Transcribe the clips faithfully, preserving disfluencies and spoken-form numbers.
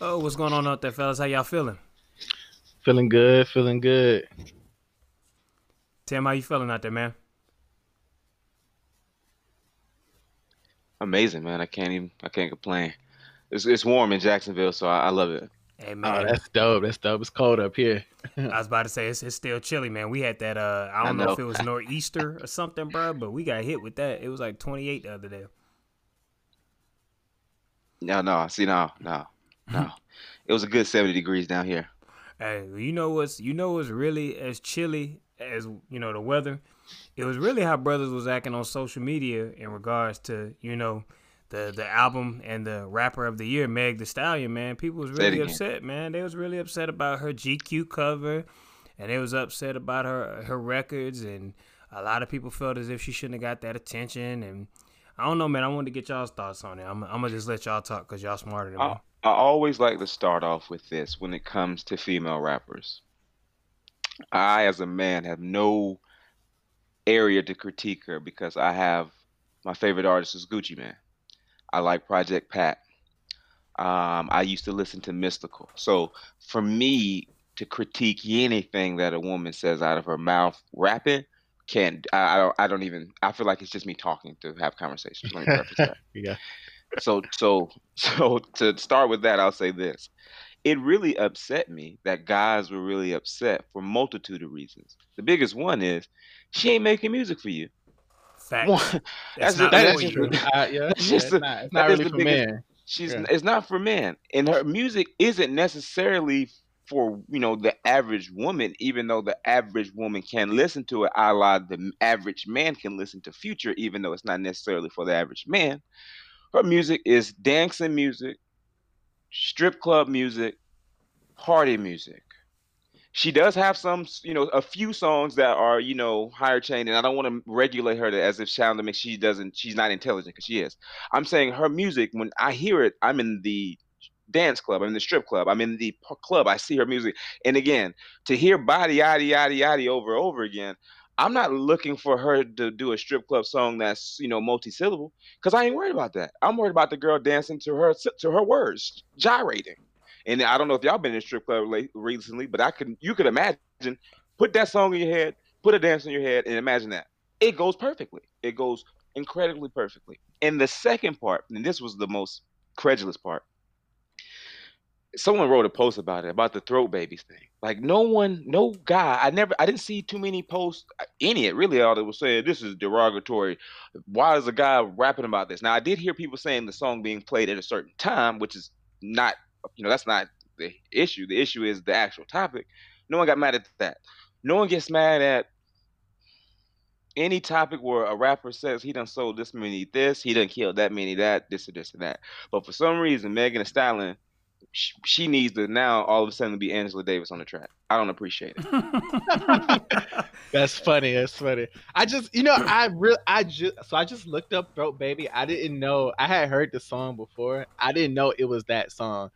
Oh, what's going on out there, fellas? How y'all feeling? Feeling good, feeling good. Tim, how you feeling out there, man? Amazing, man. I can't even, I can't complain. It's it's warm in Jacksonville, so I, I love it. Hey, man. Oh, that's dope. That's dope. It's cold up here. I was about to say, it's, it's still chilly, man. We had that, uh, I don't I know. know if it was nor'easter or something, bro, but we got hit with that. It was like twenty-eight the other day. No, no. See, no, no, no. It was a good seventy degrees down here. Hey, you know what's, you know what's really as chilly as, you know, the weather? It was really how brothers was acting on social media in regards to, you know, the the album and the rapper of the year, Meg Thee Stallion, man. People was really upset, man. They was really upset about her G Q cover, and they was upset about her her records, and a lot of people felt as if she shouldn't have got that attention. And I don't know, man. I wanted to get y'all's thoughts on it. I'm, I'm going to just let y'all talk because y'all smarter than I, me. I always like to start off with this when it comes to female rappers. I, as a man, have no area to critique her because I have my favorite artist is Gucci Man. I like Project Pat. Um, I used to listen to Mystical. So for me to critique anything that a woman says out of her mouth rapping, can't I, I don't I don't even I feel like it's just me talking to have conversations. Let me preface that. Yeah. So so so to start with that, I'll say this. It really upset me that guys were really upset for a multitude of reasons. The biggest one is she ain't making music for you. That's not really for men. She's yeah. It's not for men, and her music isn't necessarily for, you know, the average woman. Even though the average woman can listen to it, a la the average man can listen to Future, even though it's not necessarily for the average man. Her music is dancing music, strip club music, party music. She does have some, you know, a few songs that are, you know, higher chain, and I don't want to regulate her to, as if sound to make she doesn't, she's not intelligent, because she is. I'm saying her music, when I hear it, I'm in the dance club, I'm in the strip club, I'm in the club, I see her music. And again, to hear body, yaddy, yaddy, yaddy over and over again, I'm not looking for her to do a strip club song that's, you know, multi-syllable, because I ain't worried about that. I'm worried about the girl dancing to her to her words, gyrating. And I don't know if y'all been in a strip club late recently, but I could, you could imagine, put that song in your head, put a dance in your head, and imagine that. It goes perfectly. It goes incredibly perfectly. And the second part, and this was the most credulous part, someone wrote a post about it, about the throat babies thing. Like, no one, no guy, I never, I didn't see too many posts, any, really, all that was saying, this is derogatory. Why is a guy rapping about this? Now, I did hear people saying the song being played at a certain time, which is not, you know, that's not the issue. The issue is the actual topic. No one got mad at that. No one gets mad at any topic where a rapper says he done sold this many this, he done killed that many that, this or this or that. But for some reason, Meg Thee Stallion, she, she needs to now all of a sudden be Angela Davis on the track. I don't appreciate it. That's funny. That's funny. I just, you know, I really, I just, so I just looked up Throat Baby. I didn't know, I had heard the song before. I didn't know it was that song.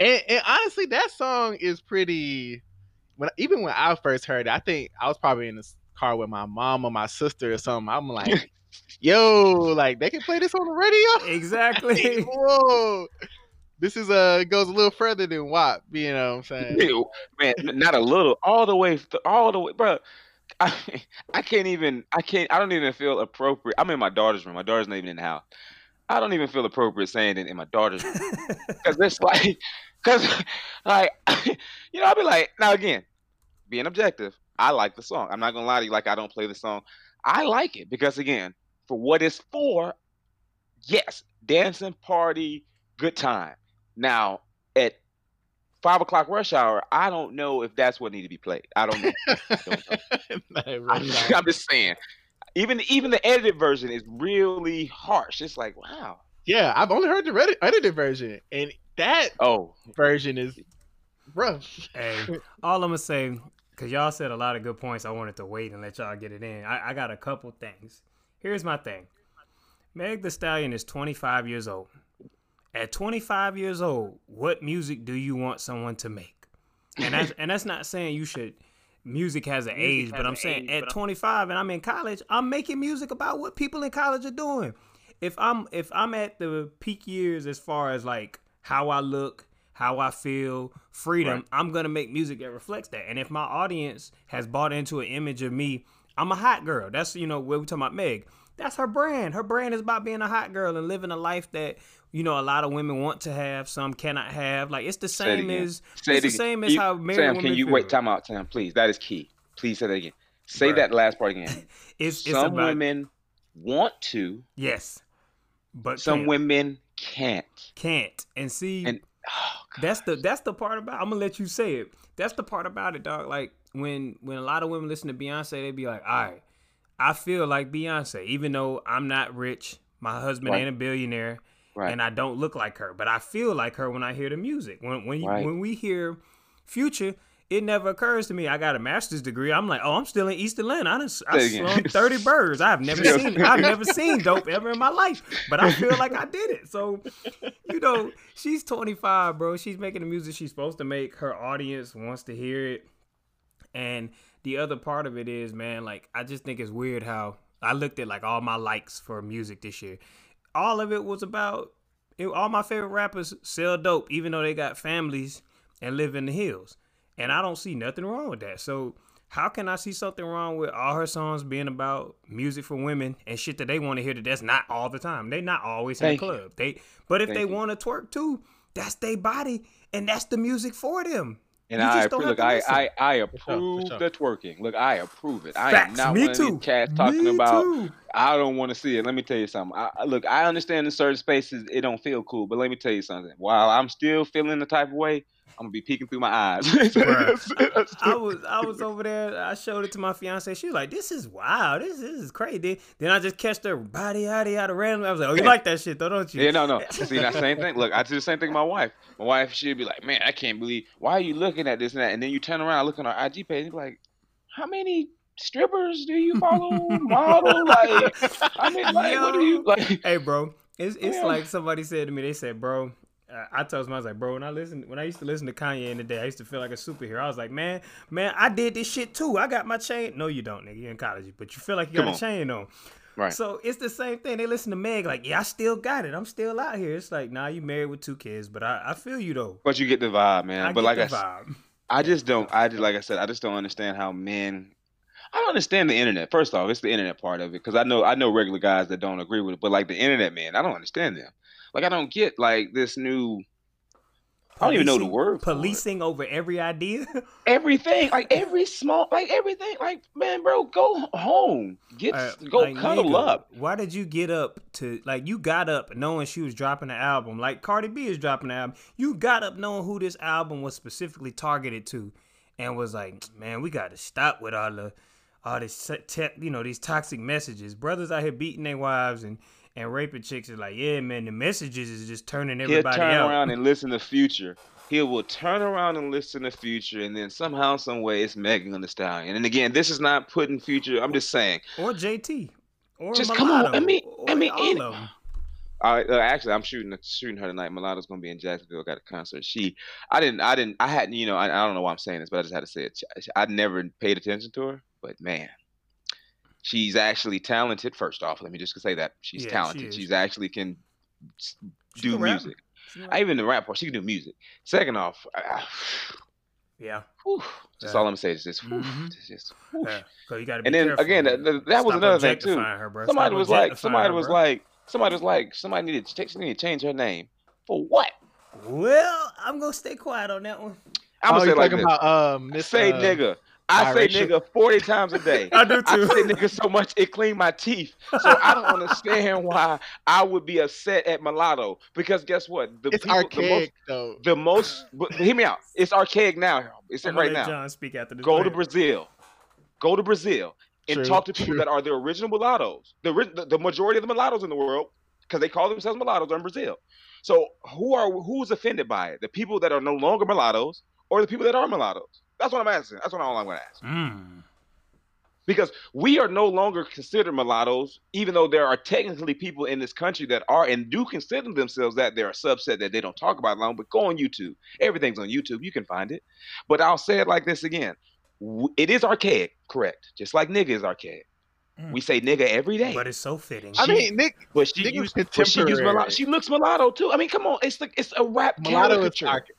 And, and honestly, that song is pretty. When even when I first heard it, I think I was probably in the car with my mom or my sister or something. I'm like, "Yo, like they can play this on the radio." Exactly. Whoa, this is a uh, goes a little further than W A P. You know what I'm saying? Ew, man, not a little. All the way, all the way, bro. I, I can't even. I can't. I don't even feel appropriate. I'm in my daughter's room. My daughter's not even in the house. I don't even feel appropriate saying it in my daughter's room. Because it's like, because, like, you know, I'll be like, now again, being objective, I like the song. I'm not going to lie to you, like, I don't play the song. I like it because, again, for what it's for, yes, dancing, party, good time. Now, at five o'clock rush hour, I don't know if that's what needed to be played. I don't know. I don't know. I'm, I'm just saying. Even even the edited version is really harsh. It's like, wow. Yeah, I've only heard the Reddit edited version, and that oh version is rough. Hey, all I'm gonna say, because y'all said a lot of good points, I wanted to wait and let y'all get it in. I, I got a couple things. Here's my thing. Meg Thee Stallion is twenty-five years old. At twenty-five years old, what music do you want someone to make? And that's and that's not saying you should. Music has an age, but I'm saying at twenty-five and I'm in college, I'm making music about what people in college are doing. If I'm if I'm at the peak years as far as like how I look, how I feel, freedom, right. I'm going to make music that reflects that. And if my audience has bought into an image of me, I'm a hot girl. That's, you know, we're talking about Meg. That's her brand. Her brand is about being a hot girl and living a life that, you know, a lot of women want to have, some cannot have. Like, it's the same as it's the same as how married women feel. Sam, can you wait? Time out, Sam, please. That is key. Please say that again. Say that last part again. it's, some it's about, women want to. Yes. But some can't. women can't. Can't. And see, and, oh, that's the that's the part about I'm going to let you say it. That's the part about it, dog. Like, when, when a lot of women listen to Beyonce, they be like, all right, I feel like Beyonce, even though I'm not rich, my husband right. ain't a billionaire, right. and I don't look like her. But I feel like her when I hear the music. When when you, right. when we hear Future, it never occurs to me, I got a master's degree. I'm like, oh, I'm still in East Atlanta. I, just, I slung thirty birds. I've never seen I've never seen dope ever in my life. But I feel like I did it. So, you know, she's twenty-five, bro. She's making the music she's supposed to make. Her audience wants to hear it. And the other part of it is, man, like, I just think it's weird how I looked at, like, all my likes for music this year. All of it was about, it, all my favorite rappers sell dope, even though they got families and live in the hills. And I don't see nothing wrong with that. So how can I see something wrong with all her songs being about music for women and shit that they want to hear that that's not all the time? They not always in Thank the club. You. They, But if Thank they want to twerk, too, that's their body, and that's the music for them. And you I approve, look, I, I, I approve the twerking. Look, I approve it. I Facts. am not Me one of too. these cats talking Me about, too. I don't want to see it. Let me tell you something. I, look, I understand in certain spaces it don't feel cool, but let me tell you something. While I'm still feeling the type of way, I'm going to be peeking through my eyes. Right. I, I was I was over there. I showed it to my fiance. She was like, this is wild. This, this is crazy. Then I just catch her body out of, out of randomly. I was like, oh, you like that shit, though, don't you? Yeah, no, no. See, that same thing. Look, I do the same thing with my wife. My wife, she'd be like, man, I can't believe, why are you looking at this and that? And then you turn around, I look on our I G page, and be like, how many strippers do you follow? Model? Like, I mean, like, Yo. what do you, like? Hey, bro, it's, it's yeah. like somebody said to me, they said, bro, I told him, I was like, bro, when I listen, when I used to listen to Kanye in the day, I used to feel like a superhero. I was like, man, man, I did this shit too. I got my chain. No, you don't, nigga. You're in college, but you feel like you got a chain on. Right. So it's the same thing. They listen to Meg like, yeah, I still got it. I'm still out here. It's like, nah, you married with two kids, but I, I feel you though. But you get the vibe, man. I but get like the I, vibe. I just don't. I just like I said, I just don't understand how men. I don't understand the internet. First off, it's the internet part of it because I know I know regular guys that don't agree with it, but like the internet man, I don't understand them. Like, I don't get, like, this new, policing, I don't even know the word. Policing over every idea? Everything. Like, every small, like, everything. Like, man, bro, go home. Get, uh, go like, cuddle nigga, up. Why did you get up to, like, you got up knowing she was dropping an album. Like, Cardi B is dropping an album. You got up knowing who this album was specifically targeted to and was like, man, we got to stop with all the, all this, tech, you know, these toxic messages. Brothers out here beating their wives and, And raping chicks is like, yeah, man, the messages is just turning everybody out. He'll turn out. around and listen to Future. He will turn around and listen to Future, and then somehow, some way, it's Megan Thee Stallion. And again, this is not putting Future. I'm just saying. Or J T. Or just Mulatto, come on. I mean, I mean, all, all, all right. Uh, actually, I'm shooting shooting her tonight. Mulatto's gonna be in Jacksonville. I got a concert. She, I didn't, I didn't, I hadn't. You know, I, I don't know why I'm saying this, but I just had to say it. I never paid attention to her, but man. She's actually talented, first off. Let me just say that. She's yeah, talented. She She's actually can do can music. I even the rap part, she can do music. Second off, I, yeah. Whew, that's uh, all I'm going to say is this. Whew, mm-hmm. Just, whew. Yeah, so you gotta be and then, careful. again, that, that Stop was another thing, too. Her, somebody Stop was like, somebody her, was like, somebody was like, somebody needed to, she needed to change her name. For what? Well, I'm going to stay quiet on that one. I'm going to oh, say like this. About, uh, say uh, nigga. I Irish. say nigga forty times a day. I do too. I say nigga so much it cleaned my teeth. So I don't understand why I would be upset at Mulatto because guess what? The it's people, archaic the most, though. The most, but hear me out. It's archaic now. It's I'm right now. John speak after this Go plan. to Brazil. Go to Brazil and true, talk to people true. that are the original mulattoes. The, the the majority of the mulattoes in the world, because they call themselves mulattoes, are in Brazil. So who are who's offended by it? The people that are no longer mulattoes or the people that are mulattoes? That's what I'm asking. That's what all I'm going to ask. Mm. Because we are no longer considered mulattoes, even though there are technically people in this country that are and do consider themselves that. They're a subset that they don't talk about long, but go on YouTube. Everything's on YouTube. You can find it. But I'll say it like this again. It is archaic, correct, just like nigga is archaic. Mm. We say nigga every day. But it's so fitting. I she, mean, Nick, but she, used, but she, used mulatto, she looks mulatto, too. I mean, come on. It's, like, it's a rap mulatto caricature.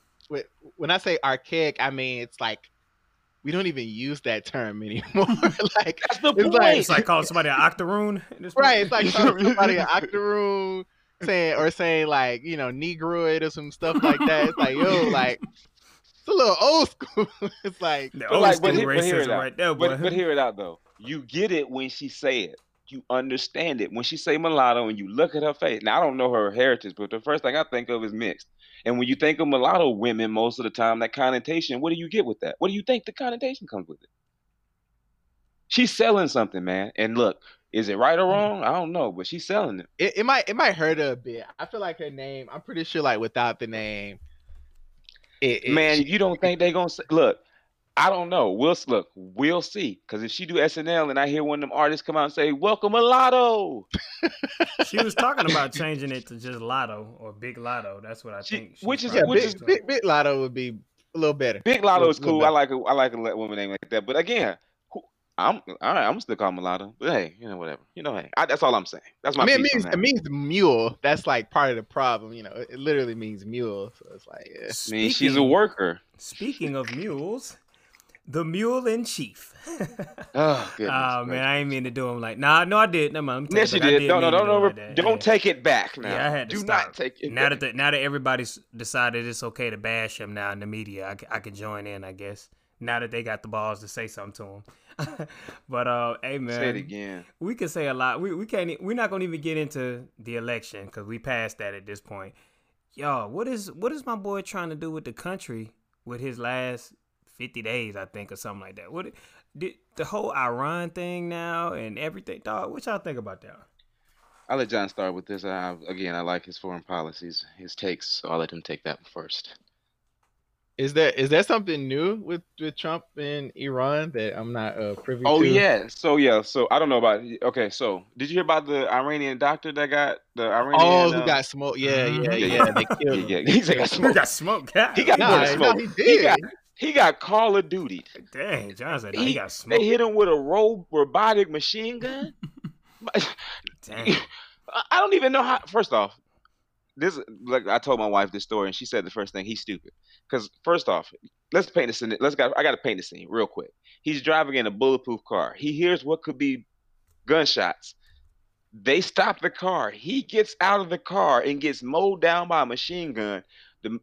when I say archaic, I mean it's like we don't even use that term anymore. Like that's the it's point. Like, it's like calling somebody an octoroon. Right. It's like calling somebody an octoroon, saying or saying like, you know, negroid or some stuff like that. It's like, yo, like it's a little old school. It's like the old like, school but, racism but hear it out. Right there, boy. But, but hear it out though. You get it when she say it. You understand it when she say mulatto and you look at her face. Now I don't know her heritage, but the first thing I think of is mixed. And when you think of mulatto women, most of the time that connotation, what do you get with that? What do you think the connotation comes with it? She's selling something, man. And look, is it right or wrong? I don't know, but she's selling it. It, it might it might hurt her a bit. I feel like her name. I'm pretty sure, like without the name, it, it, man. She, you don't think they gonna say, look? I don't know. We'll look. We'll see. Because if she do S N L and I hear one of them artists come out and say, "Welcome, Mulatto," she was talking about changing it to just Lotto or Big Lotto. That's what I she, think. Which is yeah, which big, is big, big Lotto would be a little better. Big Lotto is cool. I like a, I like a woman name like that. But again, I'm all right. I'm still calling Mulatto. But hey, you know whatever. You know hey, I, that's all I'm saying. That's my. I mean, it means it means mule. That's like part of the problem. You know, it, it literally means mule. So it's like, yeah. Speaking, I mean, she's a worker. Speaking of mules. The mule in chief. Oh, goodness, oh man, I ain't mean to do him like nah. No, I did. No, I'm yes, you did. No, no, no, no. Don't, don't take it back now. Yeah, I had to do stop. Not take it. Now back. that the, now that everybody's decided it's okay to bash him now in the media, I, I can join in, I guess. Now that they got the balls to say something to him. But uh, hey man, say it again. We could say a lot. We we can't. We're not gonna even get into the election because we passed that at this point. Y'all, what is what is my boy trying to do with the country with his last? fifty days, I think, or something like that. What did the whole Iran thing now and everything, dog? What y'all think about that? I'll let John start with this. I, again, I like his foreign policies, his takes. So I'll let him take that one first. Is there is there something new with, with Trump and Iran that I'm not uh, privy oh, to? Oh yeah, so yeah, so I don't know about. It. Okay, so did you hear about the Iranian doctor that got the Iranian? Oh, who um, got smoked? Yeah, yeah, yeah. yeah. They killed him. Yeah, yeah. He's like, got smoked. He got smoked. God. He got no, smoked. No, he did. He got, He got Call of Duty. Dang, John said he, he got smoked. They hit him with a ro- robotic machine gun. Dang. I don't even know how. First off, this like I told my wife this story, and she said the first thing, he's stupid. Because first off, let's paint the scene. Let's got I got to paint the scene real quick. He's driving in a bulletproof car. He hears what could be gunshots. They stop the car. He gets out of the car and gets mowed down by a machine gun.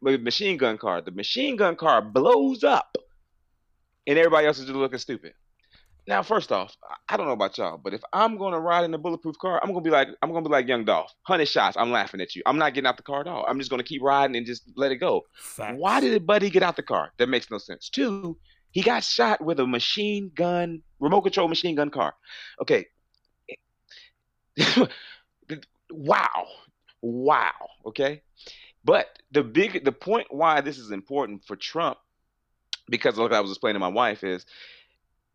The machine gun car. The machine gun car blows up, and everybody else is just looking stupid. Now, first off, I don't know about y'all, but if I'm gonna ride in a bulletproof car, I'm gonna be like, I'm gonna be like Young Dolph. Hundred shots, I'm laughing at you. I'm not getting out the car at all. I'm just gonna keep riding and just let it go. Facts. Why did Buddy get out the car? That makes no sense. Two, he got shot with a machine gun, remote control machine gun car. Okay. Wow. Wow. Okay. But the big, the point why this is important for Trump, because like I was explaining to my wife, is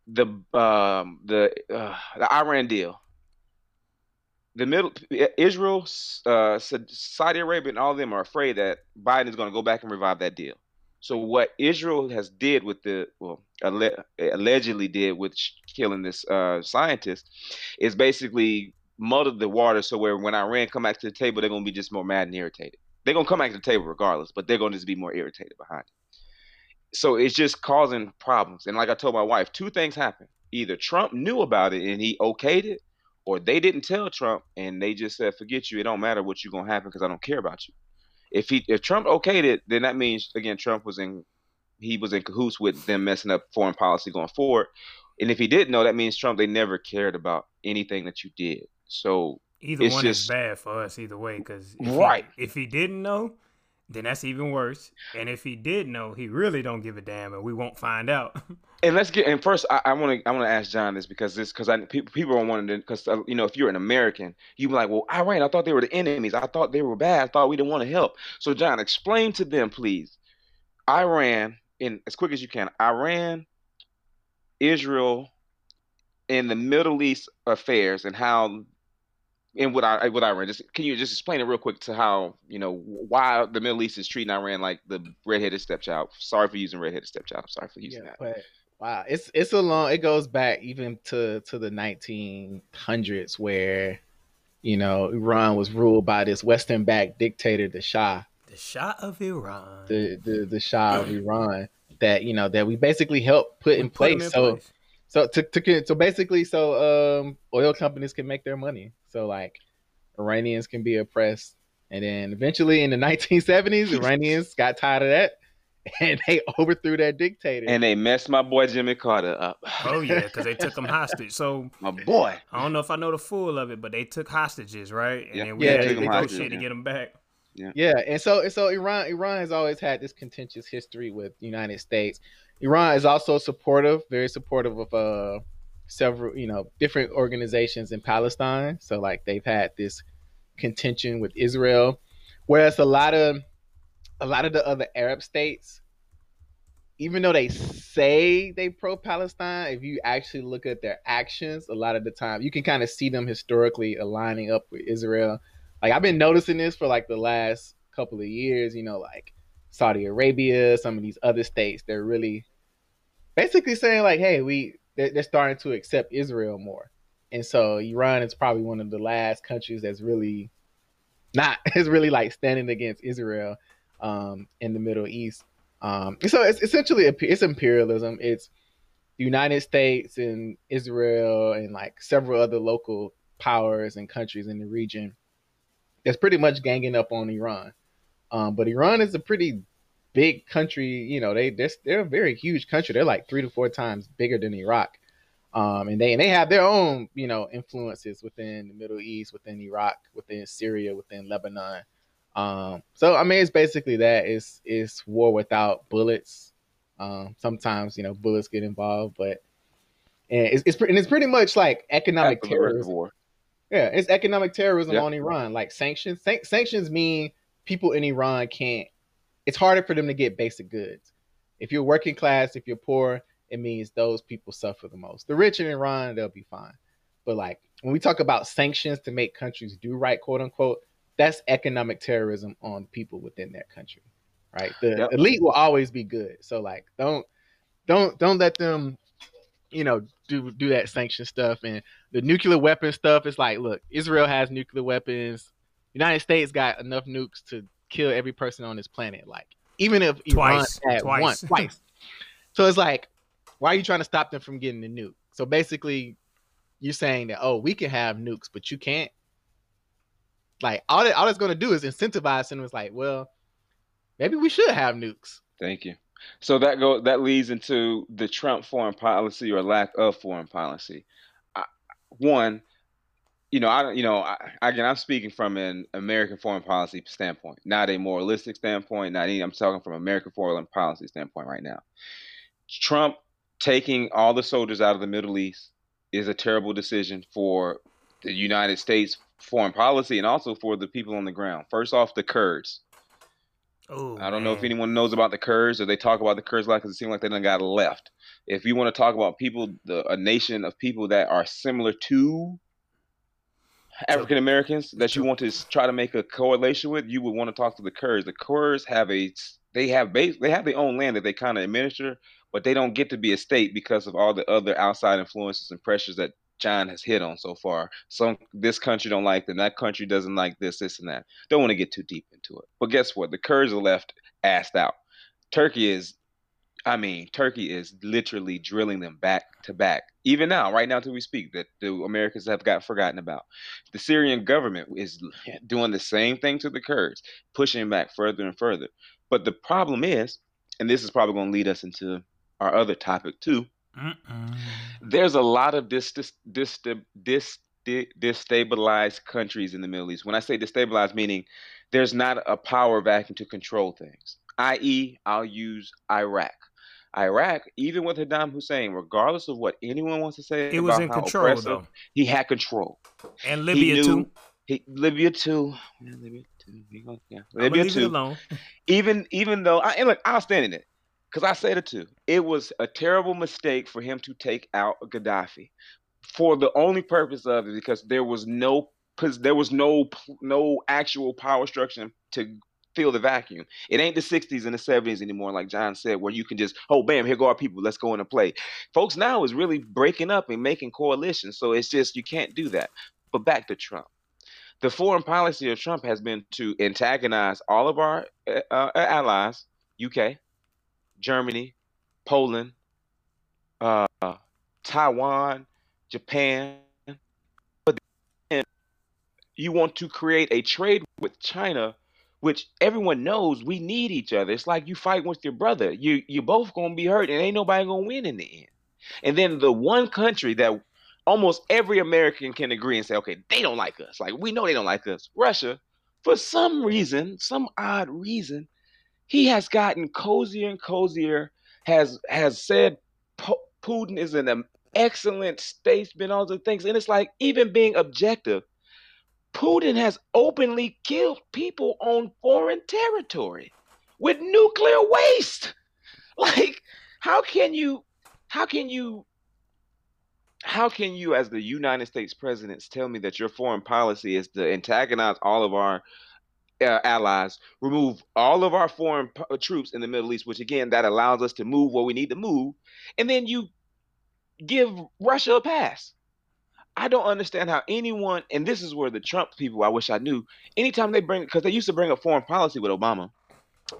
the um, the uh, the Iran deal, the middle Israel, uh, Saudi Arabia, and all of them are afraid that Biden is going to go back and revive that deal. So what Israel has did with the well alle- allegedly did with killing this uh, scientist is basically muddled the water. So where when Iran come back to the table, they're going to be just more mad and irritated. They're going to come back to the table regardless, but they're going to just be more irritated behind it. So it's just causing problems. And like I told my wife, two things happened. Either Trump knew about it and he okayed it, or they didn't tell Trump and they just said, forget you. It don't matter what you're going to happen because I don't care about you. If he, if Trump okayed it, then that means, again, Trump was in, he was in cahoots with them messing up foreign policy going forward. And if he didn't know, that means Trump, they never cared about anything that you did. So Either it's one just, is bad for us either way, because if, right. if he didn't know, then that's even worse. And if he did know, he really don't give a damn, and we won't find out. And let's get and first, I want to I want to ask John this because this because I people people don't want to because uh, you know if you're an American, you be like, well, Iran, I thought they were the enemies, I thought they were bad, I thought we didn't want to help. So John, explain to them, please, Iran, in as quick as you can, Iran, Israel, and the Middle East affairs and how. And with, I, with Iran, just, can you just explain it real quick to how, you know, why the Middle East is treating Iran like the redheaded stepchild? Sorry for using redheaded stepchild. I'm sorry for using yeah, that. But, wow, it's it's a long. It goes back even to, to the nineteen hundreds where, you know, Iran was ruled by this Western-backed dictator, the Shah. The Shah of Iran. The the, the Shah of Iran that, you know, that we basically helped put we in put place. In so place. so to, to so basically so um oil companies can make their money. So like Iranians can be oppressed. And then eventually in the nineteen seventies, Iranians got tired of that and they overthrew that dictator. And they messed my boy Jimmy Carter up. Oh, yeah, because they took him hostage. So, my boy. I don't know if I know the full of it, but they took hostages, right? And yeah, then we yeah, had to negotiate to get them back. Yeah. yeah. And so and so Iran Iran has always had this contentious history with the United States. Iran is also supportive, very supportive of uh, several, you know, different organizations in Palestine. So, like, they've had this contention with Israel, whereas a lot of a lot of the other Arab states, even though they say they pro-Palestine, if you actually look at their actions, a lot of the time you can kind of see them historically aligning up with Israel. Like I've been noticing this for like the last couple of years, you know, like Saudi Arabia, some of these other states, they're really basically saying like, hey, we they're, they're starting to accept Israel more. And so Iran is probably one of the last countries that's really not, is really like standing against Israel um, in the Middle East. Um, so it's essentially, it's imperialism. It's the United States and Israel and like several other local powers and countries in the region that's pretty much ganging up on Iran. Um, but Iran is a pretty big country. You know, they, they're, they're a very huge country. They're like three to four times bigger than Iraq. Um, and they and they have their own, you know, influences within the Middle East, within Iraq, within Syria, within Lebanon. Um, so, I mean, it's basically that. It's, it's war without bullets. Um, sometimes, you know, bullets get involved, but and it's, it's, and it's pretty much like economic terrorism. War. Yeah, it's economic terrorism yep. on Iran, like sanctions. San- sanctions mean people in Iran can't. It's harder for them to get basic goods. If you're working class, if you're poor, it means those people suffer the most. The rich in Iran, they'll be fine. But like when we talk about sanctions to make countries do right, quote unquote, that's economic terrorism on people within that country, right? The yep. elite will always be good. So like, don't, don't, don't let them, you know, do, do that sanction stuff. And the nuclear weapon stuff is like, look, Israel has nuclear weapons. United States got enough nukes to kill every person on this planet. Like even if twice, Iran had twice. One, twice. So it's like, why are you trying to stop them from getting the nuke? So basically, you're saying that, oh, we can have nukes, but you can't. Like, all that, all that's going to do is incentivize them. It's like, well, maybe we should have nukes. Thank you. So that go that leads into the Trump foreign policy or lack of foreign policy. I, one, you know, I you know, I, again, I'm speaking from an American foreign policy standpoint, not a moralistic standpoint. Not any. I'm talking from American foreign policy standpoint right now. Trump taking all the soldiers out of the Middle East is a terrible decision for the United States foreign policy and also for the people on the ground. First off, the Kurds. Oh, I don't man. know if anyone knows about the Kurds or they talk about the Kurds a lot because it seems like they done got left. If you want to talk about people, the, a nation of people that are similar to African-Americans that you want to try to make a correlation with, you would want to talk to the Kurds. The Kurds have a, they have base, they have their own land that they kind of administer, but they don't get to be a state because of all the other outside influences and pressures that John has hit on so far. Some this country don't like them, that country doesn't like this, this and that. Don't want to get too deep into it. But guess what? The Kurds are left assed out. Turkey is, I mean, Turkey is literally drilling them back to back. Even now, right now till we speak, that the Americans have got forgotten about. The Syrian government is doing the same thing to the Kurds, pushing back further and further. But the problem is, and this is probably going to lead us into our other topic too. Mm-mm. There's a lot of dis, dis, dis, dis, dis, destabilized countries in the Middle East. When I say destabilized, meaning there's not a power vacuum to control things. that is, I'll use Iraq. Iraq, even with Saddam Hussein, regardless of what anyone wants to say, it was in control though. He had control. And Libya he knew, too. He, Libya too. Yeah, Libya too. Yeah, Libya too. Leave it alone. Even even though, I, and look, I'll stand in it. Because I said it too. It was a terrible mistake for him to take out Gaddafi, for the only purpose of it, because there was no, because there was no, no actual power structure to fill the vacuum. It ain't the sixties and the seventies anymore, like John said, where you can just, oh, bam, here go our people, let's go in and play. Folks now is really breaking up and making coalitions, so it's just you can't do that. But back to Trump. The foreign policy of Trump has been to antagonize all of our uh, allies, U K, Germany, Poland, uh, Taiwan, Japan. But then you want to create a trade with China, which everyone knows we need each other. It's like you fight with your brother. You, you're both going to be hurt, and ain't nobody going to win in the end. And then the one country that almost every American can agree and say, okay, they don't like us. Like, we know they don't like us. Russia, for some reason, some odd reason, he has gotten cozier and cozier, has has said po- Putin is an um, excellent statesman, all the things. And it's like, even being objective, Putin has openly killed people on foreign territory with nuclear waste. Like, how can you, how can you, How can you, as the United States presidents, tell me that your foreign policy is to antagonize all of our uh, allies, remove all of our foreign po- troops in the Middle East, which, again, that allows us to move where we need to move, and then you give Russia a pass? I don't understand how anyone, and this is where the Trump people, I wish I knew, anytime they bring, because they used to bring up foreign policy with Obama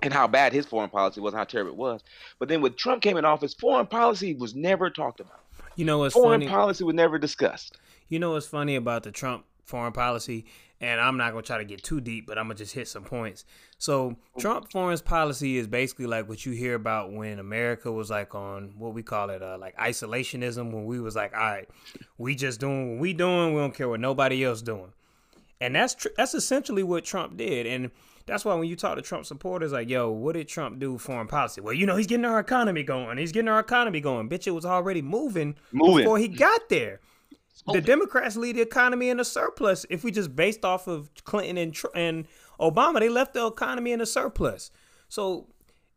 and how bad his foreign policy was and how terrible it was. But then when Trump came in office, foreign policy was never talked about. You know what's foreign funny? Policy was never discussed. You know what's funny about the Trump foreign policy, and I'm not going to try to get too deep, but I'm going to just hit some points. So Trump foreign policy is basically like what you hear about when America was like on what we call it, uh, like isolationism, when we was like, all right, we just doing what we doing. We don't care what nobody else doing. And that's tr- that's essentially what Trump did. And that's why when you talk to Trump supporters, like, yo, what did Trump do foreign policy? Well, you know, he's getting our economy going. He's getting our economy going. Bitch, it was already moving, moving. before he got there. The Democrats lead the economy in a surplus. If we just based off of Clinton and, and Obama, they left the economy in a surplus. So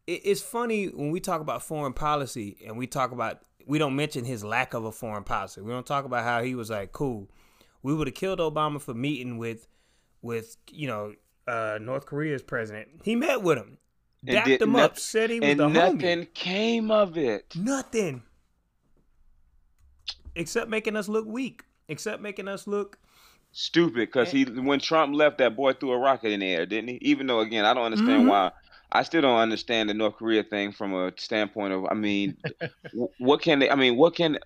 it, it's funny when we talk about foreign policy and we talk about, we don't mention his lack of a foreign policy. We don't talk about how he was like, cool, we would have killed Obama for meeting with, with, you know, Uh, North Korea's president. He met with him, dapped him up, said he was the homie. And nothing came of it. Nothing. Except making us look weak. Except making us look stupid. Because he, when Trump left, that boy threw a rocket in the air, didn't he? Even though, again, I don't understand mm-hmm. why. I still don't understand the North Korea thing from a standpoint of, I mean, what can they, I mean, what can,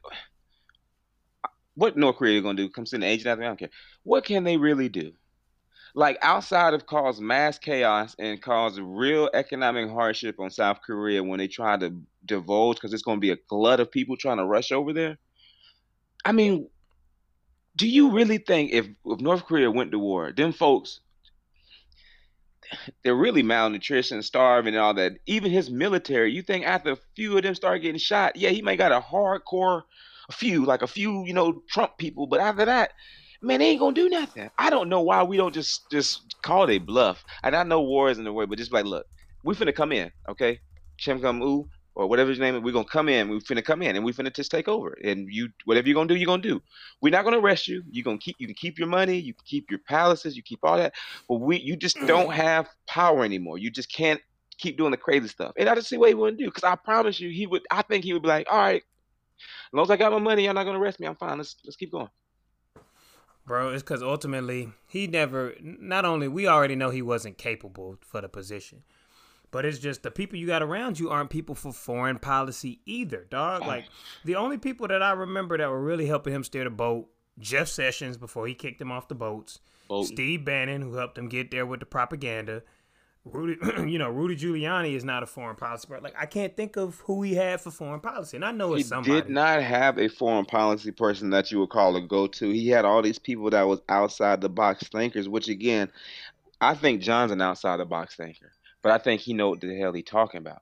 what North Korea going to do? Come send an agent out there? I don't care. What can they really do? Like, outside of cause mass chaos and cause real economic hardship on South Korea when they try to divulge, because it's going to be a glut of people trying to rush over there. I mean, do you really think if, if North Korea went to war, them folks, they're really malnutrition, starving and all that. Even his military, you think after a few of them start getting shot, yeah, he might got a hardcore a few, like a few, you know, Trump people. But after that, man, they ain't gonna do nothing. I don't know why we don't just just call it a bluff. And I know war isn't the word, but just like, look, we finna come in, okay? Chim Kam U or whatever his name is, we're gonna come in, we finna come in and we finna just take over. And you, whatever you're gonna do, you're gonna do. We're not gonna arrest you. You gonna keep you can keep your money, you can keep your palaces, you keep all that. But we you just don't have power anymore. You just can't keep doing the crazy stuff. And I just see what he wouldn't do. Cause I promise you, he would I think he would be like, all right, as long as I got my money, y'all not gonna arrest me, I'm fine. Let's let's keep going. Bro, it's because ultimately he never, not only, we already know he wasn't capable for the position, but it's just the people you got around you aren't people for foreign policy either, dog. Like, the only people that I remember that were really helping him steer the boat, Jeff Sessions before he kicked him off the boats, Bolton. Steve Bannon, who helped him get there with the propaganda, Rudy, you know, Rudy Giuliani is not a foreign policy, but like, I can't think of who he had for foreign policy. And I know it's somebody. He did not have a foreign policy person that you would call a go-to. He had all these people that was outside the box thinkers, which again, I think John's an outside the box thinker, but I think he know what the hell he's talking about.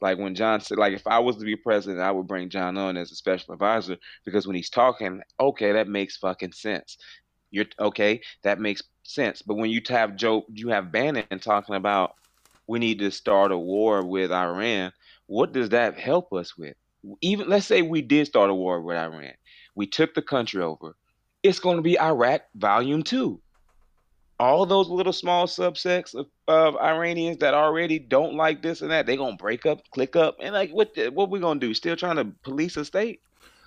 Like when John said, like, if I was to be president, I would bring John on as a special advisor, because when he's talking, okay, that makes fucking sense. You're okay. That makes sense. But when you have Joe, you have Bannon talking about we need to start a war with Iran. What does that help us with? Even let's say we did start a war with Iran. We took the country over. It's going to be Iraq volume two. All those little small subsects of, of Iranians that already don't like this and that, they're going to break up, click up. And like, what, the, what we going to do? Still trying to police a state?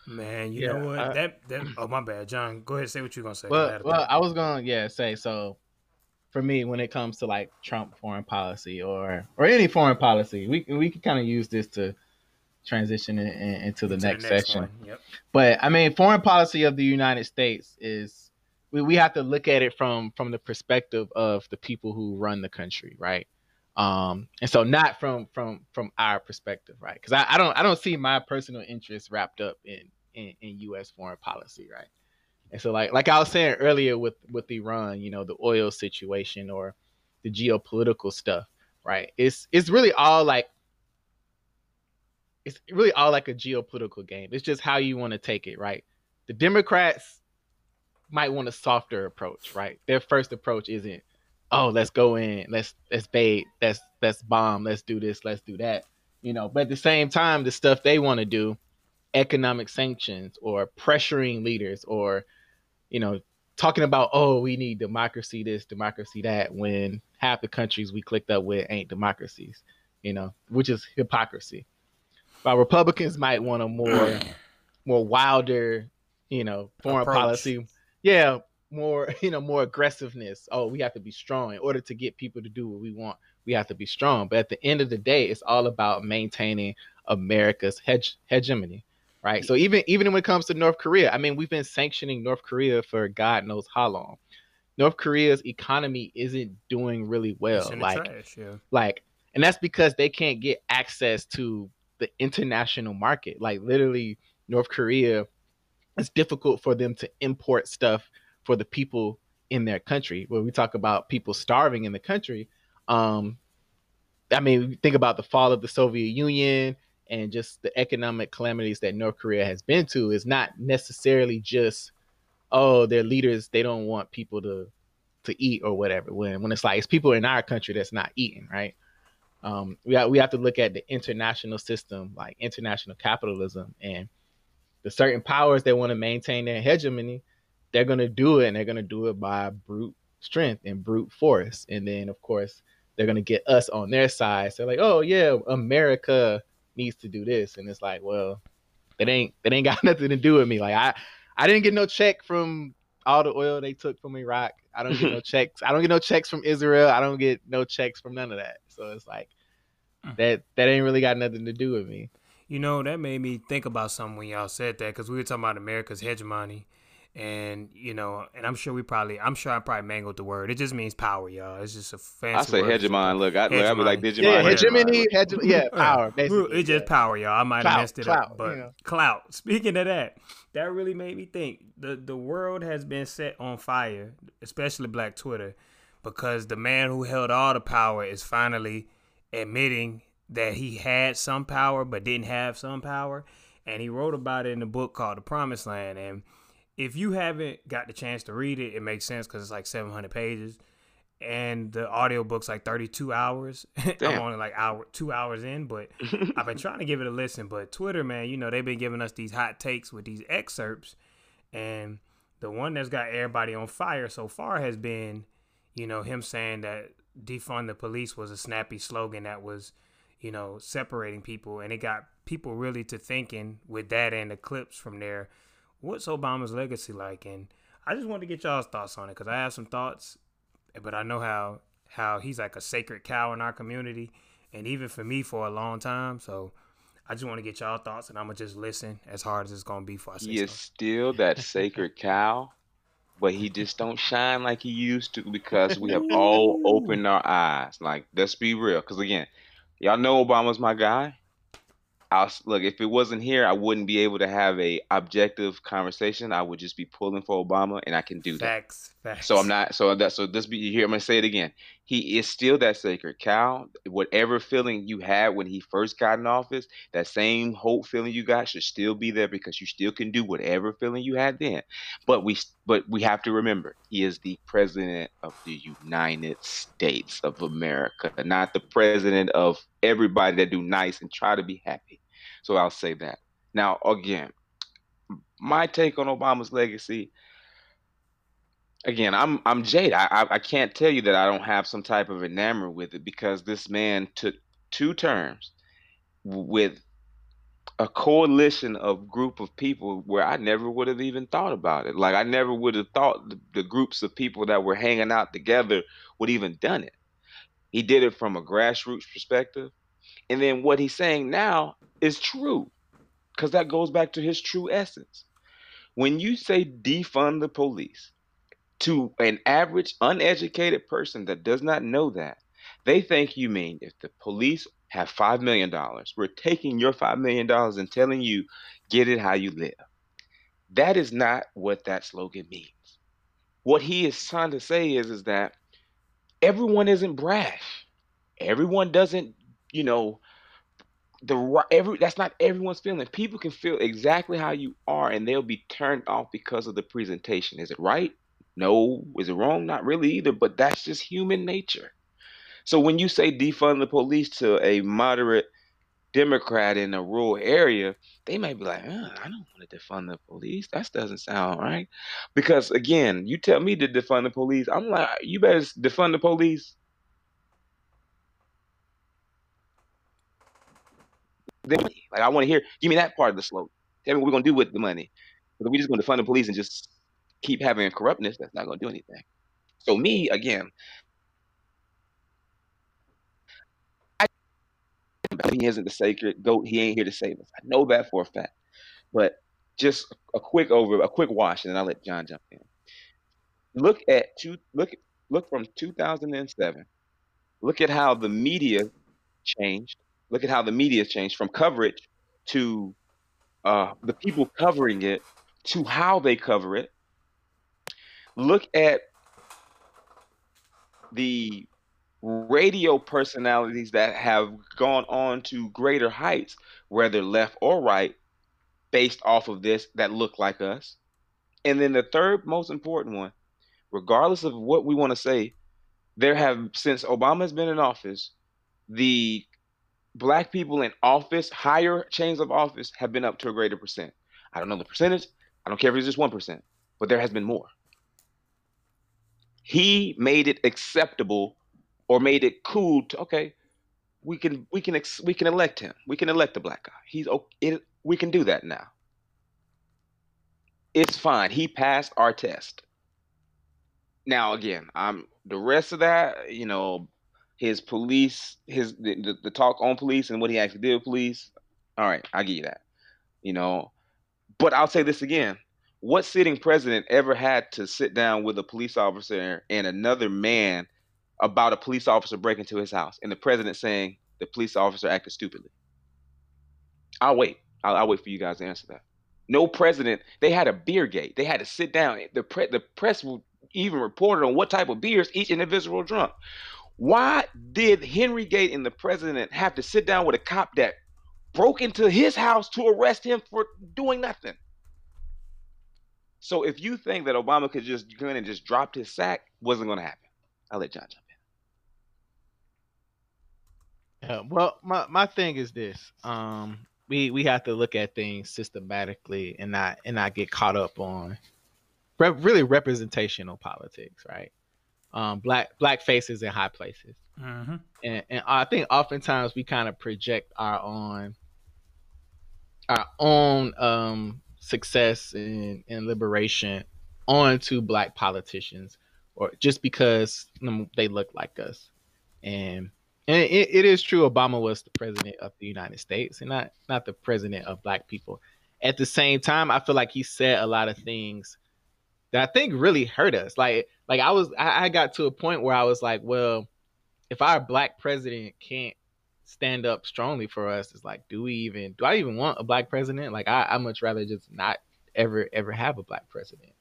Man, you yeah, know what? I, that that oh my bad, John. Go ahead and say what you're gonna say. Well, well I was gonna yeah say so. For me, when it comes to like Trump foreign policy or or any foreign policy, we we can kind of use this to transition in, in, into the into next, next section. Yep. But I mean, foreign policy of the United States is we, we have to look at it from from the perspective of the people who run the country, right? Um, and so not from from from our perspective, right? Because I, I don't I don't see my personal interests wrapped up in. In, in U S foreign policy, right? And so like like I was saying earlier with with Iran, you know, the oil situation or the geopolitical stuff, right? It's it's really all like it's really all like a geopolitical game. It's just how you want to take it, right? The Democrats might want a softer approach, right? Their first approach isn't, oh, let's go in, let's let's bait, let's let's bomb, let's do this, let's do that. You know, but at the same time, the stuff they want to do, economic sanctions or pressuring leaders or, you know, talking about, oh, we need democracy, this, democracy, that, when half the countries we clicked up with ain't democracies, you know, which is hypocrisy. But Republicans might want a more, more wilder, you know, foreign approach. Policy. Yeah. More, you know, more aggressiveness. Oh, we have to be strong in order to get people to do what we want. We have to be strong. But at the end of the day, it's all about maintaining America's hege- hegemony. Right. So even even when it comes to North Korea, I mean, we've been sanctioning North Korea for God knows how long. North Korea's economy isn't doing really well. Like, trash, yeah. like and that's because they can't get access to the international market. Like literally North Korea, it's difficult for them to import stuff for the people in their country. When we talk about people starving in the country, um, I mean, think about the fall of the Soviet Union. And just the economic calamities that North Korea has been to is not necessarily just, oh, their leaders, they don't want people to to eat or whatever. When when it's like, it's people in our country that's not eating, right? Um, we, ha- we have to look at the international system, like international capitalism, and the certain powers that want to maintain their hegemony, they're going to do it, and they're going to do it by brute strength and brute force. And then, of course, they're going to get us on their side. So like, oh, yeah, America needs to do this, and it's like, well, it ain't it ain't got nothing to do with me. Like I, I didn't get no check from all the oil they took from Iraq. I don't get no checks. I don't get no checks from Israel. I don't get no checks from none of that. So it's like that that ain't really got nothing to do with me. You know, that made me think about something when y'all said that, because we were talking about America's hegemony, and you know, and I'm sure we probably, I'm sure I probably mangled the word. It just means power, y'all. It's just a fancy. I say word. Hegemon. Look, I, look, I be like Digimon. Yeah, hegemony, hege- yeah, power. Basically, it's just power, y'all. I might clout, have messed it clout, up, but you know. Clout. Speaking of that, that really made me think. the The world has been set on fire, especially Black Twitter, because the man who held all the power is finally admitting that he had some power but didn't have some power, and he wrote about it in a book called The Promised Land. And if you haven't got the chance to read it, it makes sense because it's like seven hundred pages, and the audiobook's like thirty-two hours. I'm only like hour, two hours in, but I've been trying to give it a listen. But Twitter, man, you know, they've been giving us these hot takes with these excerpts, and the one that's got everybody on fire so far has been, you know, him saying that defund the police was a snappy slogan that was, you know, separating people, and it got people really to thinking with that and the clips from there. What's Obama's legacy like? And I just wanted to get y'all's thoughts on it, because I have some thoughts, but I know how how he's like a sacred cow in our community, and even for me for a long time. So I just want to get y'all thoughts, and I'm going to just listen as hard as it's going to be for us. He is still that sacred cow, but he just don't shine like he used to, because we have all opened our eyes. Like, let's be real, because, again, y'all know Obama's my guy. I'll, look, if it wasn't here, I wouldn't be able to have a objective conversation. I would just be pulling for Obama, and I can do facts, that. Facts. So I'm not. So that. So this be here. I'm gonna say it again. He is still that sacred cow. Whatever feeling you had when he first got in office, that same hope feeling you got should still be there, because you still can do whatever feeling you had then. But we, but we have to remember, he is the president of the United States of America, not the president of everybody that do nice and try to be happy. So I'll say that. Now, again, my take on Obama's legacy. Again, I'm I'm jaded. I, I I can't tell you that I don't have some type of enamor with it, because this man took two terms with a coalition of group of people where I never would have even thought about it. Like I never would have thought the, the groups of people that were hanging out together would even done it. He did it from a grassroots perspective. And then what he's saying now is true, because that goes back to his true essence. When you say defund the police, to an average uneducated person that does not know that, they think you mean if the police have five million dollars, we're taking your five million dollars and telling you, get it how you live. That is not what that slogan means. What he is trying to say is, is that everyone isn't brash. Everyone doesn't, you know, the every that's not everyone's feeling. People can feel exactly how you are and they'll be turned off because of the presentation. Is it right? No. Is it wrong? Not really either, but that's just human nature. So when you say defund the police to a moderate Democrat in a rural area, they might be like, oh, I don't want to defund the police. That doesn't sound right. Because again, you tell me to defund the police, I'm like, you better defund the police. Like I want to hear, give me that part of the slogan. Tell me what we're going to do with the money. But if we're just going to defund the police and just keep having corruptness, that's not going to do anything. So me, again, he isn't the sacred goat. He ain't here to save us. I know that for a fact. But just a quick over, a quick wash, and then I'll let John jump in. Look at two. Look look from two thousand seven. Look at how the media changed. Look at how the media changed from coverage to uh, the people covering it to how they cover it. Look at the radio personalities that have gone on to greater heights, whether left or right, based off of this, that look like us. And then the third most important one, regardless of what we want to say, there have, since Obama's been in office, the black people in office, higher chains of office, have been up to a greater percent. I don't know the percentage. I don't care if it's just one percent, but there has been more. He made it acceptable, or made it cool to, okay, we can we can ex we can elect him. We can elect the black guy. He's it, we can do that now. It's fine. He passed our test. Now again, I'm the rest of that, you know, his police, his the, the talk on police and what he actually did with police. All right, I give you that. You know, but I'll say this again. What sitting president ever had to sit down with a police officer and another man about a police officer breaking into his house and the president saying the police officer acted stupidly? I'll wait. I'll, I'll wait for you guys to answer that. No president. They had a beer gate. They had to sit down. The, pre the press even reported on what type of beers each individual drunk. Why did Henry Gates and the president have to sit down with a cop that broke into his house to arrest him for doing nothing? So if you think that Obama could just go in and just drop his sack, wasn't going to happen. I'll let John jump in. Yeah, well, my, my thing is this. Um, we, we have to look at things systematically and not, and not get caught up on re really representational politics, right? Um, black black faces in high places. Mm-hmm. and, and I think oftentimes we kind of project our own, our own um, success and, and liberation onto black politicians, or just because they look like us. And, and it, it is true, Obama was the president of the United States and not, not the president of black people. At the same time, I feel like he said a lot of things that I think really hurt us. Like, like I was, I, I got to a point where I was like, well, if our black president can't stand up strongly for us, it's like, do we even, do I even want a black president? Like, I, I much rather just not ever, ever have a black president.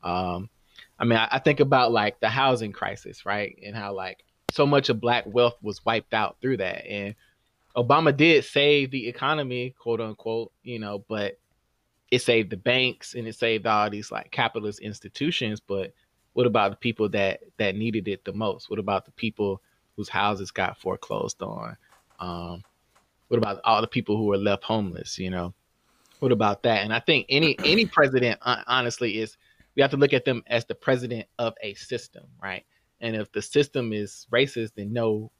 Um, I mean, I think about like the housing crisis, right? And how like so much of black wealth was wiped out through that. And Obama did save the economy, quote unquote, you know, but it saved the banks and it saved all these like capitalist institutions. But what about the people that, that needed it the most? What about the people whose houses got foreclosed on? Um, what about all the people who were left homeless, you know? What about that? And I think any, any president, honestly, is, we have to look at them as the president of a system, right? And if the system is racist, then no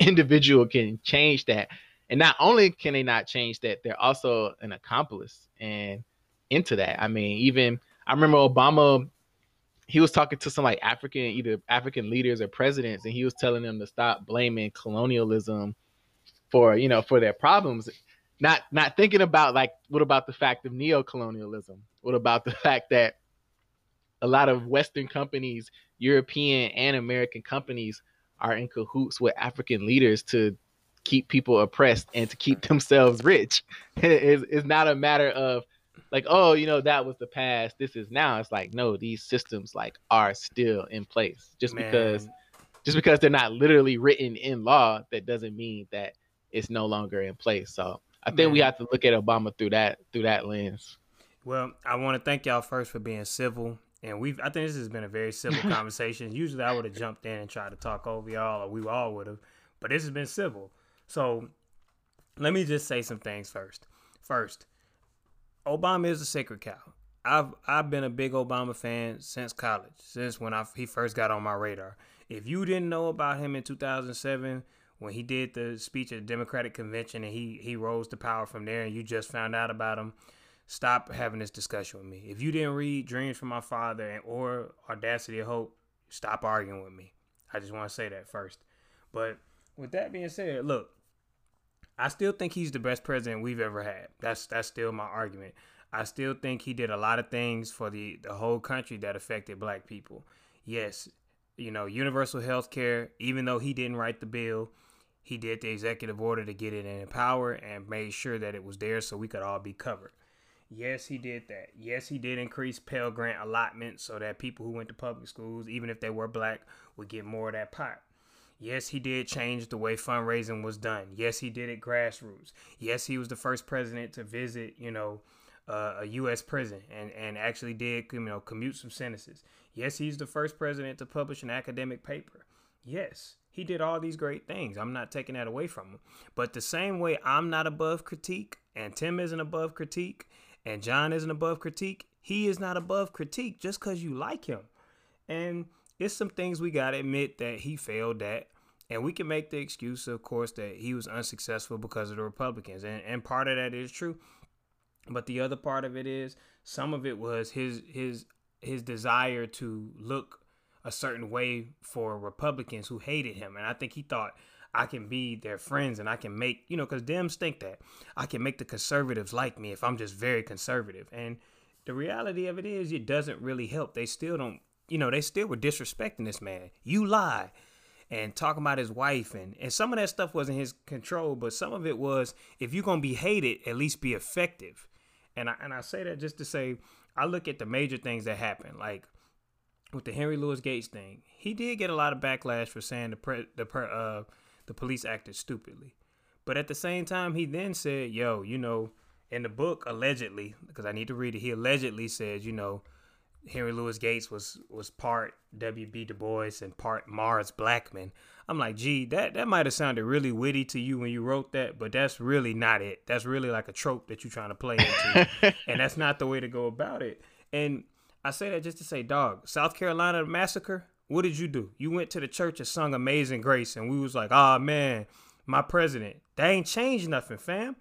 individual can change that. And not only can they not change that, they're also an accomplice and into that. I mean, even I remember Obama, he was talking to some like African, either African leaders or presidents, and he was telling them to stop blaming colonialism for, you know, for their problems. Not not thinking about like, what about the fact of neocolonialism? What about the fact that a lot of Western companies, European and American companies, are in cahoots with African leaders to keep people oppressed and to keep themselves rich. It's, it's not a matter of like, oh, you know, that was the past, this is now. It's like, no, these systems like are still in place. Just Man. because just because they're not literally written in law, that doesn't mean that it's no longer in place. So I think Man. we have to look at Obama through that through that lens. Well, I want to thank y'all first for being civil. And we've, I think this has been a very civil conversation. Usually I would have jumped in and tried to talk over y'all, or we all would have, but this has been civil. So let me just say some things first. First, Obama is a sacred cow. I've I've been a big Obama fan since college, since when I, he first got on my radar. If you didn't know about him in two thousand seven, when he did the speech at the Democratic Convention and he, he rose to power from there, and you just found out about him, stop having this discussion with me. If you didn't read Dreams from My Father and or Audacity of Hope, stop arguing with me. I just want to say that first. But with that being said, look, I still think he's the best president we've ever had. That's that's still my argument. I still think he did a lot of things for the, the whole country that affected black people. Yes, you know, universal health care, even though he didn't write the bill, he did the executive order to get it in power and made sure that it was there so we could all be covered. Yes, he did that. Yes, he did increase Pell Grant allotments so that people who went to public schools, even if they were black, would get more of that pot. Yes, he did change the way fundraising was done. Yes, he did it grassroots. Yes, he was the first president to visit, you know, uh, a U S prison and, and actually did, you know, commute some sentences. Yes, he's the first president to publish an academic paper. Yes, he did all these great things. I'm not taking that away from him. But the same way I'm not above critique, and Tim isn't above critique, and John isn't above critique, he is not above critique just because you like him. And it's some things we got to admit that he failed at. And we can make the excuse, of course, that he was unsuccessful because of the Republicans. And, and part of that is true. But the other part of it is, some of it was his his his desire to look a certain way for Republicans who hated him. And I think he thought, I can be their friends and I can make, you know, because Dems think that I can make the conservatives like me if I'm just very conservative. And the reality of it is, it doesn't really help. They still don't, you know, they still were disrespecting this man. You lie, and talking about his wife. And, and some of that stuff wasn't his control, but some of it was, if you're going to be hated, at least be effective. And I, and I say that just to say, I look at the major things that happened, like with the Henry Louis Gates thing. He did get a lot of backlash for saying the pre, the pre, uh, the police acted stupidly. But at the same time, he then said, yo, you know, in the book, allegedly, because I need to read it, he allegedly says, you know, Henry Louis Gates was was part W B Du Bois and part Mars Blackman. I'm like, gee, that, that might have sounded really witty to you when you wrote that, but that's really not it. That's really like a trope that you're trying to play into. And that's not the way to go about it. And I say that just to say, dog, South Carolina massacre, what did you do? You went to the church and sung Amazing Grace, and we was like, oh, man, my president. That ain't changed nothing, fam.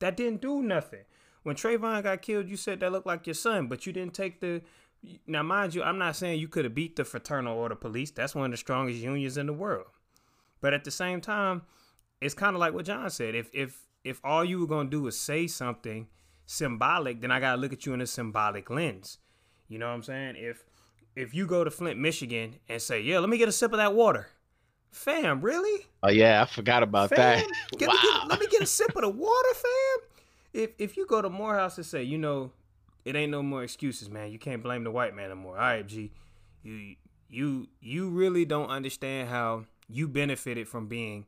That didn't do nothing. When Trayvon got killed, you said that looked like your son, but you didn't take the... Now, mind you, I'm not saying you could have beat the fraternal order police. That's one of the strongest unions in the world. But at the same time, it's kind of like what John said. If if if all you were going to do is say something symbolic, then I got to look at you in a symbolic lens. You know what I'm saying? If... If you go to Flint, Michigan and say, yeah, let me get a sip of that water. Fam, really? Oh, yeah, I forgot about fam, that. Get, wow. me get, let me get a sip of the water, fam. If if you go to Morehouse and say, you know, it ain't no more excuses, man. You can't blame the white man no more. All right, G, you, you, you really don't understand how you benefited from being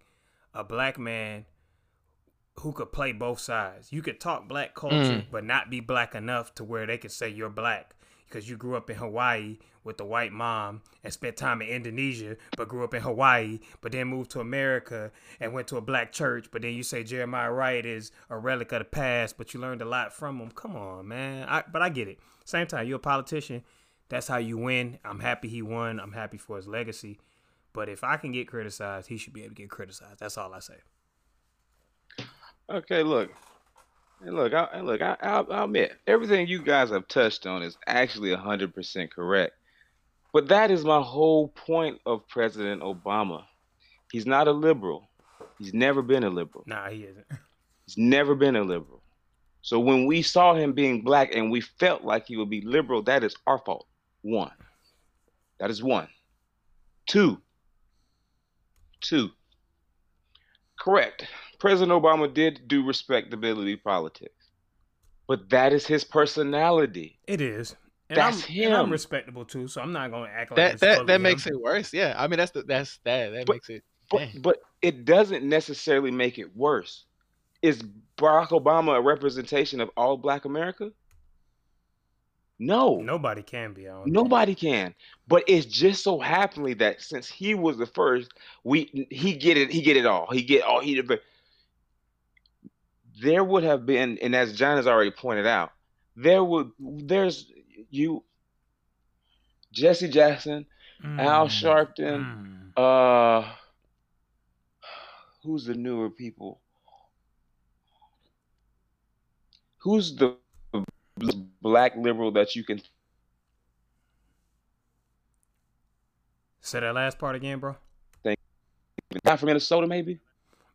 a black man who could play both sides. You could talk black culture, mm. but not be black enough to where they could say you're black. Because you grew up in Hawaii with a white mom and spent time in Indonesia, but grew up in Hawaii, but then moved to America and went to a black church. But then you say Jeremiah Wright is a relic of the past, but you learned a lot from him. Come on, man. I, but I get it. Same time, you're a politician. That's how you win. I'm happy he won. I'm happy for his legacy. But if I can get criticized, he should be able to get criticized. That's all I say. Okay, look, and look, I, and look. I, I'll, I'll admit everything you guys have touched on is actually one hundred percent correct. But that is my whole point of President Obama. He's not a liberal. He's never been a liberal. Nah, he isn't. He's never been a liberal. So when we saw him being black and we felt like he would be liberal, that is our fault. One. That is one. Two. Two. Correct. President Obama did do respectability politics. But that is his personality. It is. And that's I'm, him. And I'm respectable too, so I'm not going to act like that. That, that makes him. It worse. Yeah, I mean that's the, that's that that but, makes it. But, but it doesn't necessarily make it worse. Is Barack Obama a representation of all Black America? No. Nobody can be. Nobody think. can. But it's just so happenly that since he was the first, we he get it. He get it all. He get all. He. There would have been, and as John has already pointed out, there would there's. You, Jesse Jackson, mm. Al Sharpton, mm. uh, who's the newer people? Who's the black liberal that you can say that last part again, bro? Think not from Minnesota, maybe.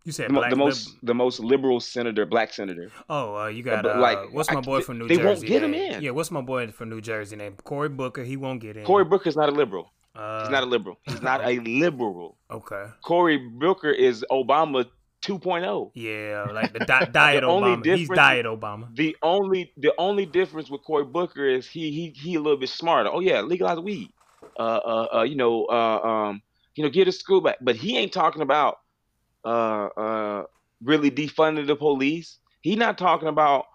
You said the, black the most lib- the most liberal senator, black senator. Oh, uh, you got uh, like what's my boy I, from New they Jersey? They won't get him named? in. Yeah, what's my boy from New Jersey named Cory Booker? He won't get in. Cory Booker's not a liberal. Uh, he's not a liberal. He's not a liberal. Okay. Cory Booker is Obama two point oh. Yeah, like the di- diet the Obama. He's diet Obama. The only the only difference with Cory Booker is he he he a little bit smarter. Oh yeah, legalize weed. Uh uh, uh you know uh um you know get a school back, but he ain't talking about. Uh, uh, really defunded the police. He's not talking about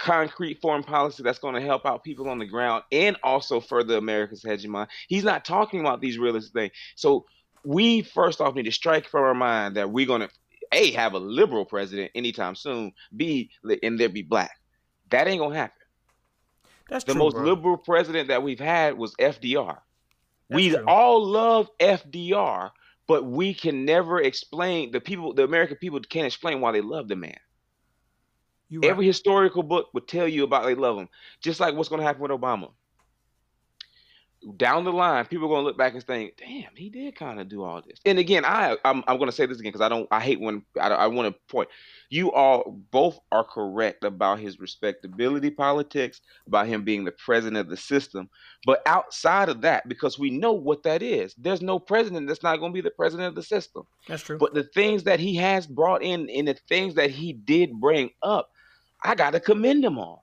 concrete foreign policy that's going to help out people on the ground and also further America's hegemony. He's not talking about these realist things. So we first off need to strike from our mind that we're going to A, have a liberal president anytime soon, B, and there be black. That ain't going to happen. That's the true, most bro. liberal president that we've had was F D R. That's we true. all love F D R. But we can never explain the people, the American people can't explain why they love the man. Right. Every historical book would tell you about they love him. Just like what's going to happen with Obama. Down the line, people are going to look back and think, damn, he did kind of do all this. And again, I, I'm, I'm going to say this again because I don't, I hate when, I, I want to point. You all both are correct about his respectability politics, about him being the president of the system. But outside of that, because we know what that is, there's no president that's not going to be the president of the system. That's true. But the things that he has brought in and the things that he did bring up, I got to commend him on.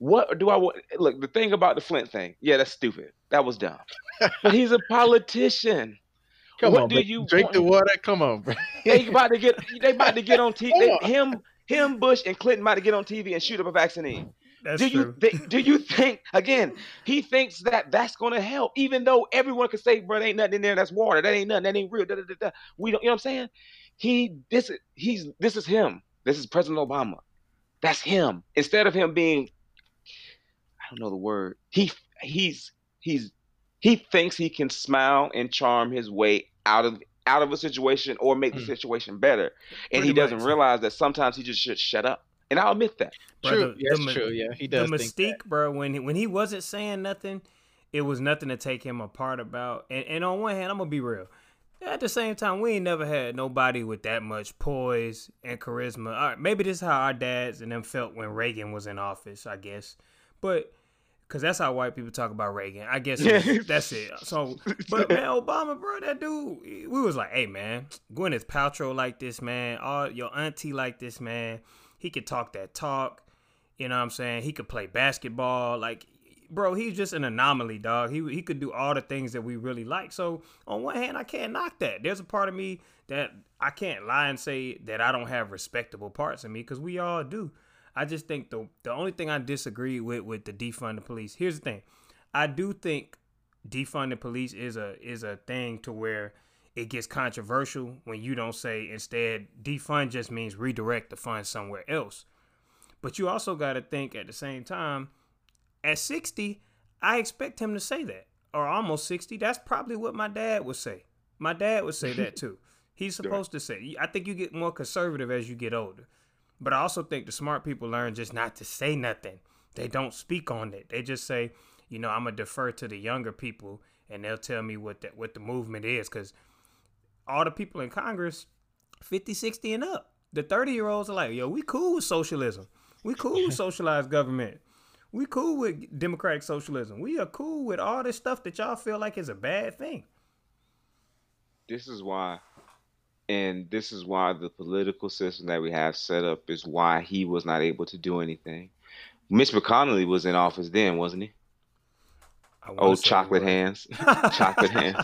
What do I want? Look, the thing about the Flint thing. Yeah, that's stupid. That was dumb. But he's a politician. Come what on, do you drink want? the water. Come on, bro. They about to get. They about to get on T V. They, him, him, Bush, and Clinton about to get on T V and shoot up a vaccine. That's do true. You th- do you think again? He thinks that that's going to help, even though everyone can say, "Bro, there ain't nothing in there. That's water. That ain't nothing. That ain't real." Da, da, da, da. We don't. You know what I'm saying? He. This. He's. This is him. This is President Obama. That's him. Instead of him being. I don't know the word. He he's he's he thinks he can smile and charm his way out of out of a situation or make the mm. situation better, and Pretty he doesn't much. realize that sometimes he just should shut up. And I'll admit that. Brother, true, that's the, true. Yeah, he does. The think mystique, that. bro. When he, when he wasn't saying nothing, it was nothing to take him apart about. And and on one hand, I'm gonna be real. At the same time, we ain't never had nobody with that much poise and charisma. All right, maybe this is how our dads and them felt when Reagan was in office, I guess. But because that's how white people talk about Reagan. I guess that's it. So, but man, Obama, bro, that dude, we was like, hey, man, Gwyneth Paltrow like this, man. All your auntie like this, man. He could talk that talk. You know what I'm saying? He could play basketball. Like, bro, he's just an anomaly, dog. He he could do all the things that we really like. So on one hand, I can't knock that. There's a part of me that I can't lie and say that I don't have respectable parts in me because we all do. I just think the the only thing I disagree with with the defund the police. Here's the thing, I do think defund the police is a is a thing to where it gets controversial when you don't say instead defund just means redirect the funds somewhere else. But you also got to think at the same time, at sixty, I expect him to say that, or almost sixty. That's probably what my dad would say. My dad would say that too. He's supposed to say. I think you get more conservative as you get older. But I also think the smart people learn just not to say nothing. They don't speak on it. They just say, you know, I'm going to defer to the younger people and they'll tell me what the, what the movement is. Because all the people in Congress, fifty, sixty and up, the thirty-year-olds are like, yo, we cool with socialism. We cool with socialized government. We cool with democratic socialism. We are cool with all this stuff that y'all feel like is a bad thing. This is why, and this is why the political system that we have set up is why he was not able to do anything. Mitch McConnell was in office then, wasn't he? Old chocolate hands. chocolate hands.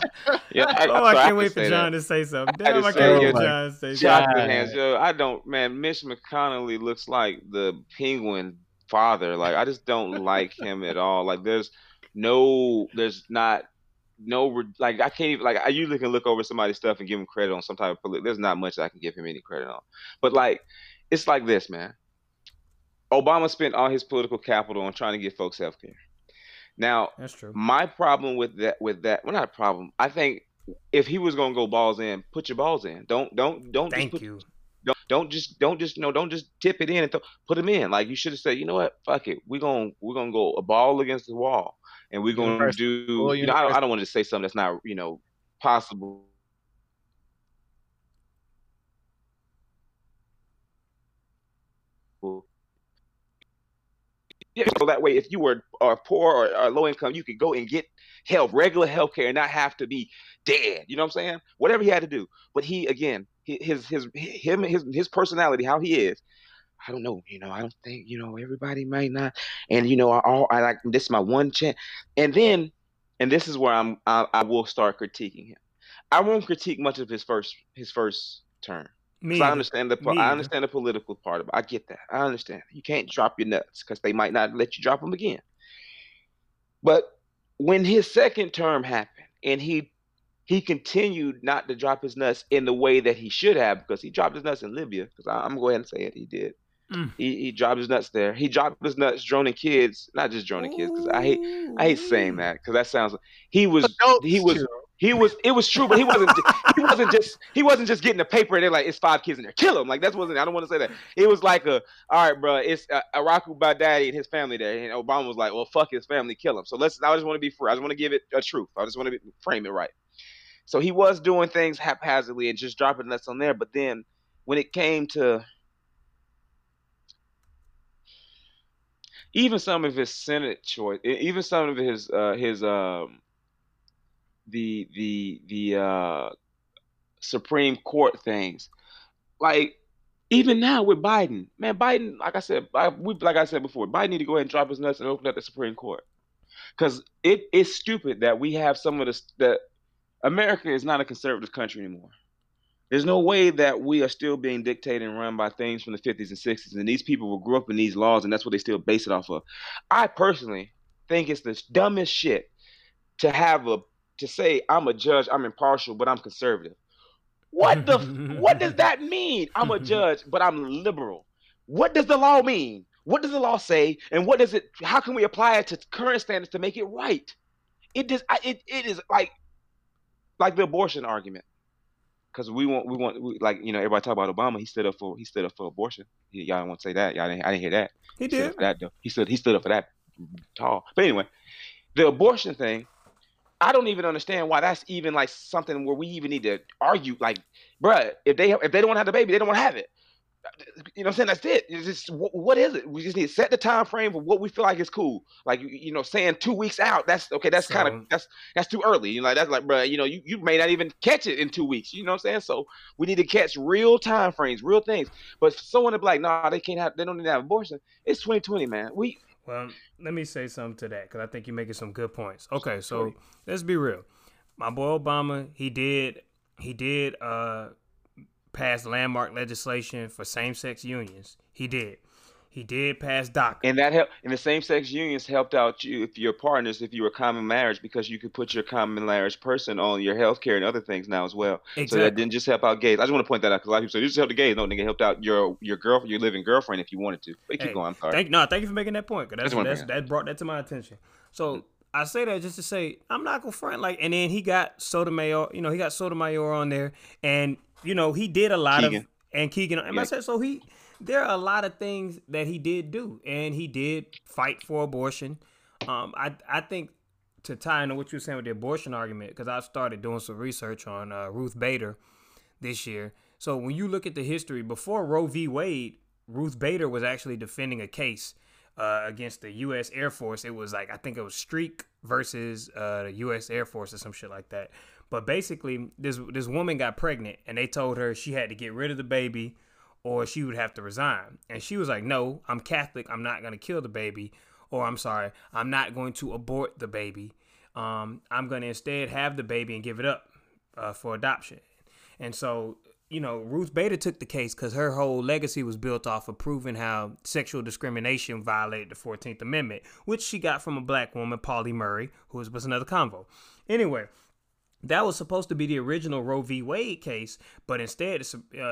Yeah, I, oh, so I can't I wait for John that. to say something. Damn, I, I can't wait for John to say something. Chocolate God. hands. Yo, I don't, man, Mitch McConnell looks like the penguin father. Like, I just don't like him at all. Like, there's no, there's not, no, like, I can't even, like, I usually can look over somebody's stuff and give him credit on some type of political. There's not much I can give him any credit on. But, like, it's like this, man. Obama spent all his political capital on trying to get folks health care. Now, that's true. My problem with that, with that, well, not a problem. I think if he was gonna go balls in, put your balls in. Don't, don't, don't. Thank put, you. Don't, don't just, don't just, no, don't just tip it in and th- put him in. Like, you should have said, you know what, fuck it, we're gonna, we're gonna go a ball against the wall, and we're gonna University. do. Well, you know, I don't, I don't want to say something that's not, you know, possible. So that way, if you were are poor or, or low income, you could go and get health, regular health care, and not have to be dead. You know what I'm saying? Whatever he had to do. But he, again, his his him his his personality, how he is, I don't know. You know, I don't think, you know, everybody might not. And, you know, I, all, I like this is my one chance. And then, and this is where I'm I, I will start critiquing him. I won't critique much of his first his first term. So I understand the Me. I understand the political part of it. I get that. I understand. You can't drop your nuts because they might not let you drop them again. But when his second term happened and he he continued not to drop his nuts in the way that he should have, because he dropped his nuts in Libya, because I'm going to go ahead and say it, he did. Mm. He he dropped his nuts there. He dropped his nuts droning kids, not just droning Ooh. kids, because I hate I hate saying that because that sounds like he was Adults he was. Too. He was, it was true, but he wasn't, he wasn't just, he wasn't just getting a paper and they're like, it's five kids in there, kill him. Like, that wasn't, I don't want to say that. It was like a, all right, bro, it's uh, Araku Baghdadi and his family there. And Obama was like, well, fuck his family, kill him. So let's, I just want to be free. I just want to give it a truth. I just want to be, frame it right. So he was doing things haphazardly and just dropping nuts on there. But then when it came to even some of his Senate choice, even some of his, uh, his, um, the the the uh, Supreme Court things, like even now with Biden, man, Biden, like I said, I, we, like I said before, Biden need to go ahead and drop his nuts and open up the Supreme Court, because it is stupid that we have some of this. That America is not a conservative country anymore. There's no way that we are still being dictated and run by things from the fifties and sixties, and these people will grow up in these laws, and that's what they still base it off of. I personally think it's the dumbest shit to have a to say I'm a judge, I'm impartial, but I'm conservative. What the what does that mean? I'm a judge, but I'm liberal. What does the law mean? What does the law say? And what does it, how can we apply it to current standards to make it right? It just it it is like like the abortion argument. Cuz we want we want we, like, you know, everybody talk about Obama, he stood up for he stood up for abortion. Y'all don't want to say that. Y'all didn't, I didn't hear that. He, he did. Stood up for that, though. He stood he stood up for that tall. But anyway, the abortion thing, I don't even understand why that's even like something where we even need to argue. Like, bruh, if they if they don't want to have the baby, they don't want to have it. You know what I'm saying? That's it. It's just, what, what is it? We just need to set the time frame for what we feel like is cool. Like, you know, saying two weeks out, that's okay. That's so, kind of that's that's too early. You know, like that's like, bruh, you know, you, you may not even catch it in two weeks. You know what I'm saying? So we need to catch real time frames, real things. But for someone to be like, nah, they can't have, they don't need to have abortion. It's twenty twenty, man. We. Well, let me say something to that, because I think you're making some good points. Okay, so let's be real. My boy Obama, he did he did uh, pass landmark legislation for same-sex unions. He did. He did pass DACA. And that helped. And the same-sex unions helped out you if your partners, if you were common marriage, because you could put your common marriage person on your health care and other things now as well. Exactly. So that didn't just help out gays. I just want to point that out, because a lot of people say, this helped the gays. No, nigga, helped out your your girlfriend, your living girlfriend, if you wanted to. But hey, keep going. I'm sorry. Thank, no, thank you for making that point. That's, that's, that brought that to my attention. So mm-hmm. I say that just to say, I'm not going to front. Like, and then he got Sotomayor, you know, he got Sotomayor on there. And, you know, he did a lot Keegan. of. And Keegan. And yeah. I said, so he. there are a lot of things that he did do, and he did fight for abortion. Um, I I think to tie into what you were saying with the abortion argument, because I started doing some research on uh, Ruth Bader this year. So when you look at the history, before Roe v. Wade, Ruth Bader was actually defending a case uh, against the U S Air Force. It was like, I think it was Streak versus uh, the U S Air Force or some shit like that. But basically, this this woman got pregnant, and they told her she had to get rid of the baby or she would have to resign. And she was like, no, I'm Catholic. I'm not going to kill the baby. Or I'm sorry, I'm not going to abort the baby. Um, I'm going to instead have the baby and give it up uh, for adoption. And so, you know, Ruth Bader took the case because her whole legacy was built off of proving how sexual discrimination violated the fourteenth Amendment, which she got from a black woman, Pauli Murray, who was, was another convo. Anyway, that was supposed to be the original Roe v. Wade case, but instead uh,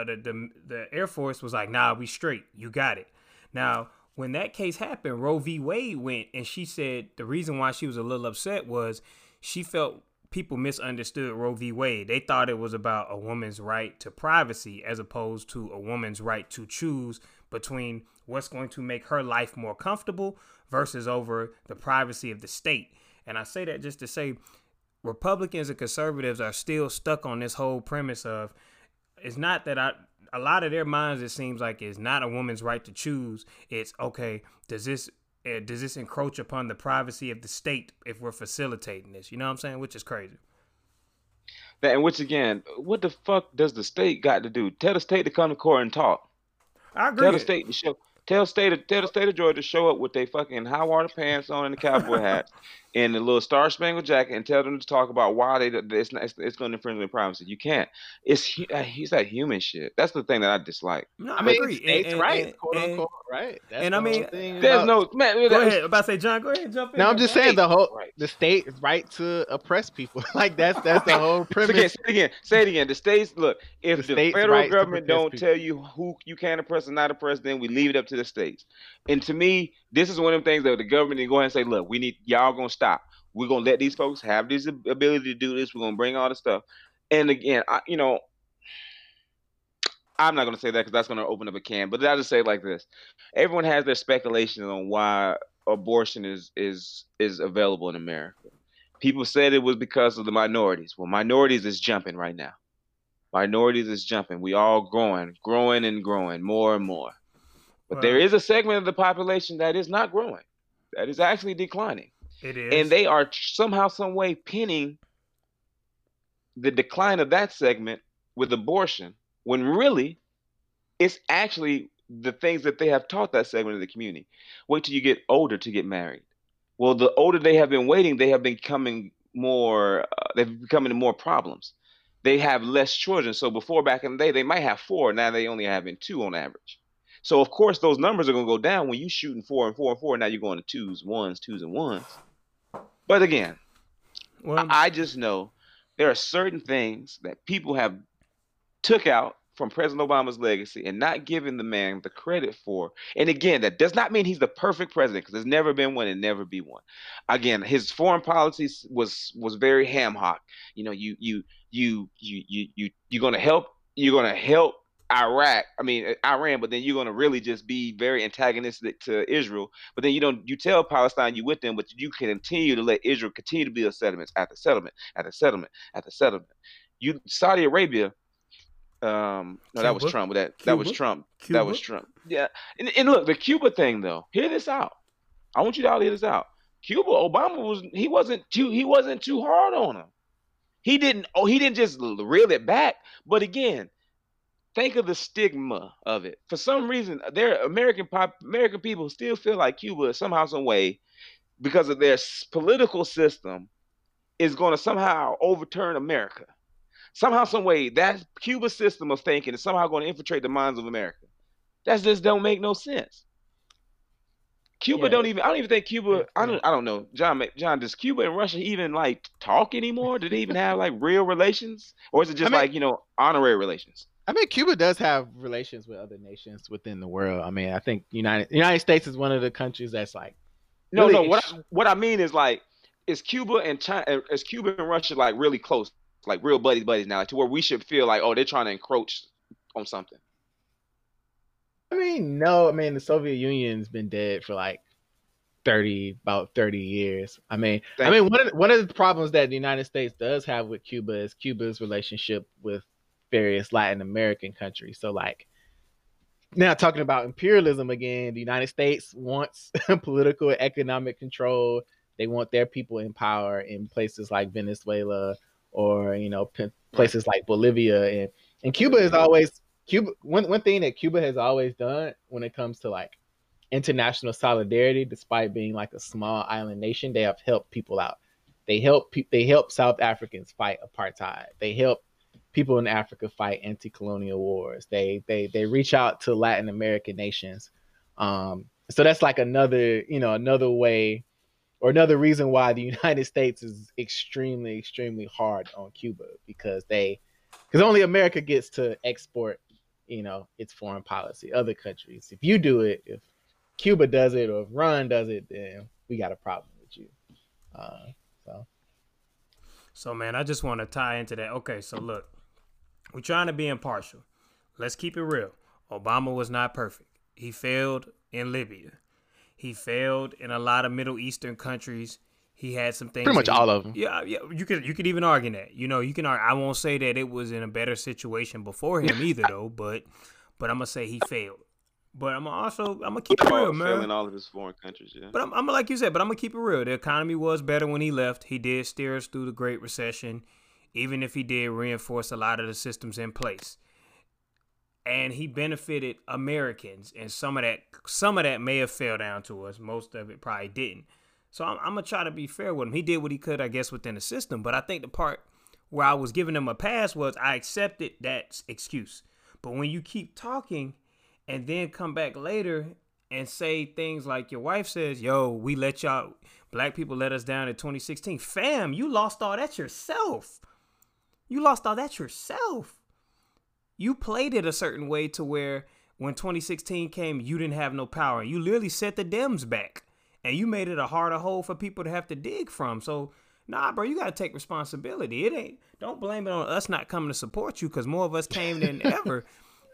the, the, the Air Force was like, nah, we straight. You got it. Now, when that case happened, Roe v. Wade went, and she said the reason why she was a little upset was she felt people misunderstood Roe v. Wade. They thought it was about a woman's right to privacy as opposed to a woman's right to choose between what's going to make her life more comfortable versus over the privacy of the state. And I say that just to say Republicans and conservatives are still stuck on this whole premise of it's not that I, a lot of their minds, it seems like it's not a woman's right to choose. It's okay, does this Does this encroach upon the privacy of the state if we're facilitating this? You know what I'm saying? Which is crazy. And which, again, what the fuck does the state got to do? Tell the state to come to court and talk. I agree. Tell the state to show. Tell state. Tell the state of Georgia to show up with their fucking high water pants on and the cowboy hat and the little Star Spangled Jacket and tell them to talk about why they it's not, it's, it's going to infringe their privacy. You can't. It's he's that human shit. That's the thing that I dislike. No, I, I mean, agree. It's and, right, and, quote and, unquote, right. That's and I mean, thing there's about, no man. Go that, ahead. About to say, John, go ahead and jump in. No, I'm just right. saying the whole right. the state is right to oppress people. Like that's that's the whole premise. So again, say it again. Say it again. The states look. If the, the federal right government don't people. tell you who you can oppress and not oppress, then we leave it up to the states. And to me, this is one of the things that the government can go ahead and say, look, we need y'all gonna stop. We're gonna let these folks have this ability to do this. We're gonna bring all this stuff. And again, I, you know, I'm not gonna say that because that's gonna open up a can. But I'll just say it like this: everyone has their speculation on why abortion is is is available in America. People said it was because of the minorities. Well, minorities is jumping right now. Minorities is jumping. We all growing, growing and growing more and more. But well, there is a segment of the population that is not growing, that is actually declining. It is. And they are somehow, some way pinning the decline of that segment with abortion, when really it's actually the things that they have taught that segment of the community. Wait till you get older to get married. Well, the older they have been waiting, they have been becoming more, uh, they've becoming more problems. They have less children. So before, back in the day, they might have four. Now they only have two on average. So, of course, those numbers are going to go down when you're shooting four and four and four. And now you're going to twos, ones, twos and ones. But again, well, I, I just know there are certain things that people have took out from President Obama's legacy and not given the man the credit for. And again, that does not mean he's the perfect president, because there's never been one and never be one. Again, his foreign policy was was very ham hock. You know, you you you you you you you're going to help. You're going to help. Iraq, I mean Iran, but then you're going to really just be very antagonistic to Israel. But then you don't, you tell Palestine you with them, but you can continue to let Israel continue to build settlements after settlement after settlement after settlement. You Saudi Arabia, um, no, Cuba? that was Trump. That Cuba? that was Trump. Cuba? That was Trump. Yeah, and, and look, the Cuba thing though. Hear this out. I want you to all hear this out. Cuba, Obama was he wasn't too he wasn't too hard on him. He didn't oh he didn't just reel it back. But again, think of the stigma of it. For some reason, their American pop, American people still feel like Cuba somehow, some way, because of their political system, is going to somehow overturn America. Somehow, some way, that Cuba system of thinking is somehow going to infiltrate the minds of America. That just don't make no sense. Cuba yeah. don't even. I don't even think Cuba. Yeah. I don't. I don't know. John. John. Does Cuba and Russia even like talk anymore? Do they even have like real relations, or is it just I mean, like you know honorary relations? I mean, Cuba does have relations with other nations within the world. I mean, I think United United States is one of the countries that's like. No, really, no. What I, what I mean is like, is Cuba and China, is Cuba and Russia like really close, like real buddies, buddies now, like, to where we should feel like, oh, they're trying to encroach on something. I mean, no, I mean, the Soviet Union's been dead for like thirty, about thirty years. I mean, Thank I mean, one of, the, one of the problems that the United States does have with Cuba is Cuba's relationship with various Latin American countries. So like, now talking about imperialism again, the United States wants political and economic control. They want their people in power in places like Venezuela or, you know, p- places like Bolivia. And, and Cuba is always... Cuba, one, one thing that Cuba has always done when it comes to like international solidarity, despite being like a small island nation, they have helped people out. They help pe- they help South Africans fight apartheid. They help people in Africa fight anti-colonial wars. They they they reach out to Latin American nations. Um, so that's like another, you know, another way or another reason why the United States is extremely, extremely hard on Cuba, because they because only America gets to export, you know, its foreign policy. Other countries, if you do it, if Cuba does it, or if Ron does it, then we got a problem with you. Uh, so, so man, I just want to tie into that. Okay, so look, we're trying to be impartial. Let's keep it real. Obama was not perfect. He failed in Libya. He failed in a lot of Middle Eastern countries. He had some things. Pretty much all of them. Yeah, yeah. You could you could even argue that. You know, you can argue. I won't say that it was in a better situation before him either, though. But, but I'm gonna say he failed. But I'm also I'm gonna keep it real, man. Failing all of his foreign countries, yeah. But I'm, I'm like you said. But I'm gonna keep it real. The economy was better when he left. He did steer us through the Great Recession, even if he did reinforce a lot of the systems in place. And he benefited Americans, and some of that some of that may have fell down to us. Most of it probably didn't. So I'm, I'm going to try to be fair with him. He did what he could, I guess, within the system. But I think the part where I was giving him a pass was I accepted that excuse. But when you keep talking and then come back later and say things like your wife says, yo, we let y'all, black people let us down in twenty sixteen. Fam, you lost all that yourself. You lost all that yourself. You played it a certain way to where when twenty sixteen came, you didn't have no power. You literally set the Dems back. And you made it a harder hole for people to have to dig from. So, nah, bro, you got to take responsibility. It ain't, don't blame it on us not coming to support you, because more of us came than ever.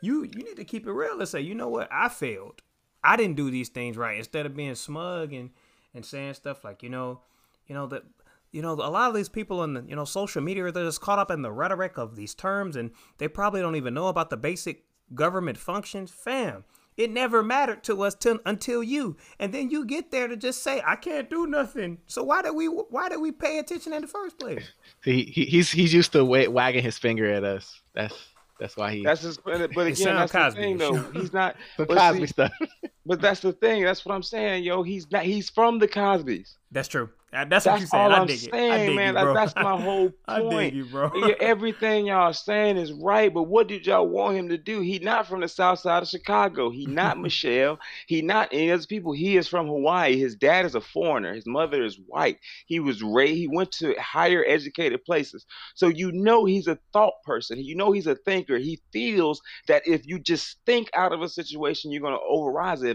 You you need to keep it real and say, you know what? I failed. I didn't do these things right. Instead of being smug and, and saying stuff like, you know, you know, that, you know, a lot of these people on the, you know, social media, they're just caught up in the rhetoric of these terms, and they probably don't even know about the basic government functions. Fam. It never mattered to us till, until you. And then you get there to just say, I can't do nothing. So why did we why did we pay attention in the first place? He, he he's he's used to w- wagging his finger at us. That's that's why he That's his but again, that's Cosby. The thing though. He's not the Cosby see, stuff. But that's the thing. That's what I'm saying, yo. He's not he's from the Cosbys. That's true. That's, that's what you said. I dig saying, it. I dig man. You, bro. That's my whole point. I dig you, bro. Everything y'all saying is right, but what did y'all want him to do? He not from the South Side of Chicago. He not Michelle. He not any other people. He is from Hawaii. His dad is a foreigner. His mother is white. He was raised. He went to higher educated places. So you know he's a thought person. You know he's a thinker. He feels that if you just think out of a situation, you're going to overrise it.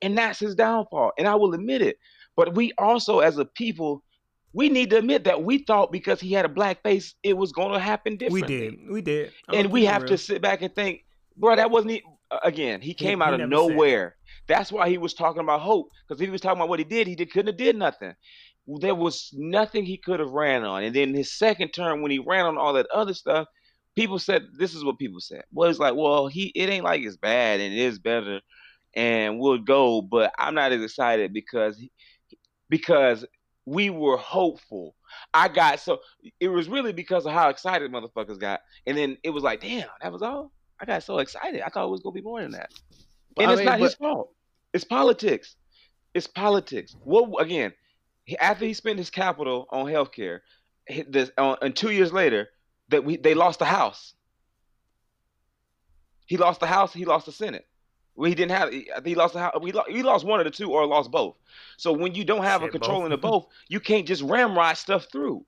And that's his downfall. And I will admit it. But we also, as a people, we need to admit that we thought because he had a black face, it was going to happen differently. We did. We did. I'm and we have real. to sit back and think, bro, that wasn't he. Again, he came he, out he of nowhere. Said. That's why he was talking about hope. Because if he was talking about what he did, he did, couldn't have did nothing. There was nothing he could have ran on. And then his second term, when he ran on all that other stuff, people said, this is what people said. Well, it's like, well, he it ain't like it's bad and it is better and we'll go. But I'm not as excited because he, Because we were hopeful. I got so it was really because of how excited motherfuckers got, and then it was like, damn, that was all. I got so excited. I thought it was gonna be more than that. And I it's mean, not but- his fault. It's politics. It's politics. Well, again, after he spent his capital on healthcare, this, on, and two years later, that we they lost the House. He lost the House. He lost the Senate. We didn't have. He lost. We lost, we lost one of the two, or lost both. So when you don't have Shit, a control both. in the both, you can't just ramrod stuff through.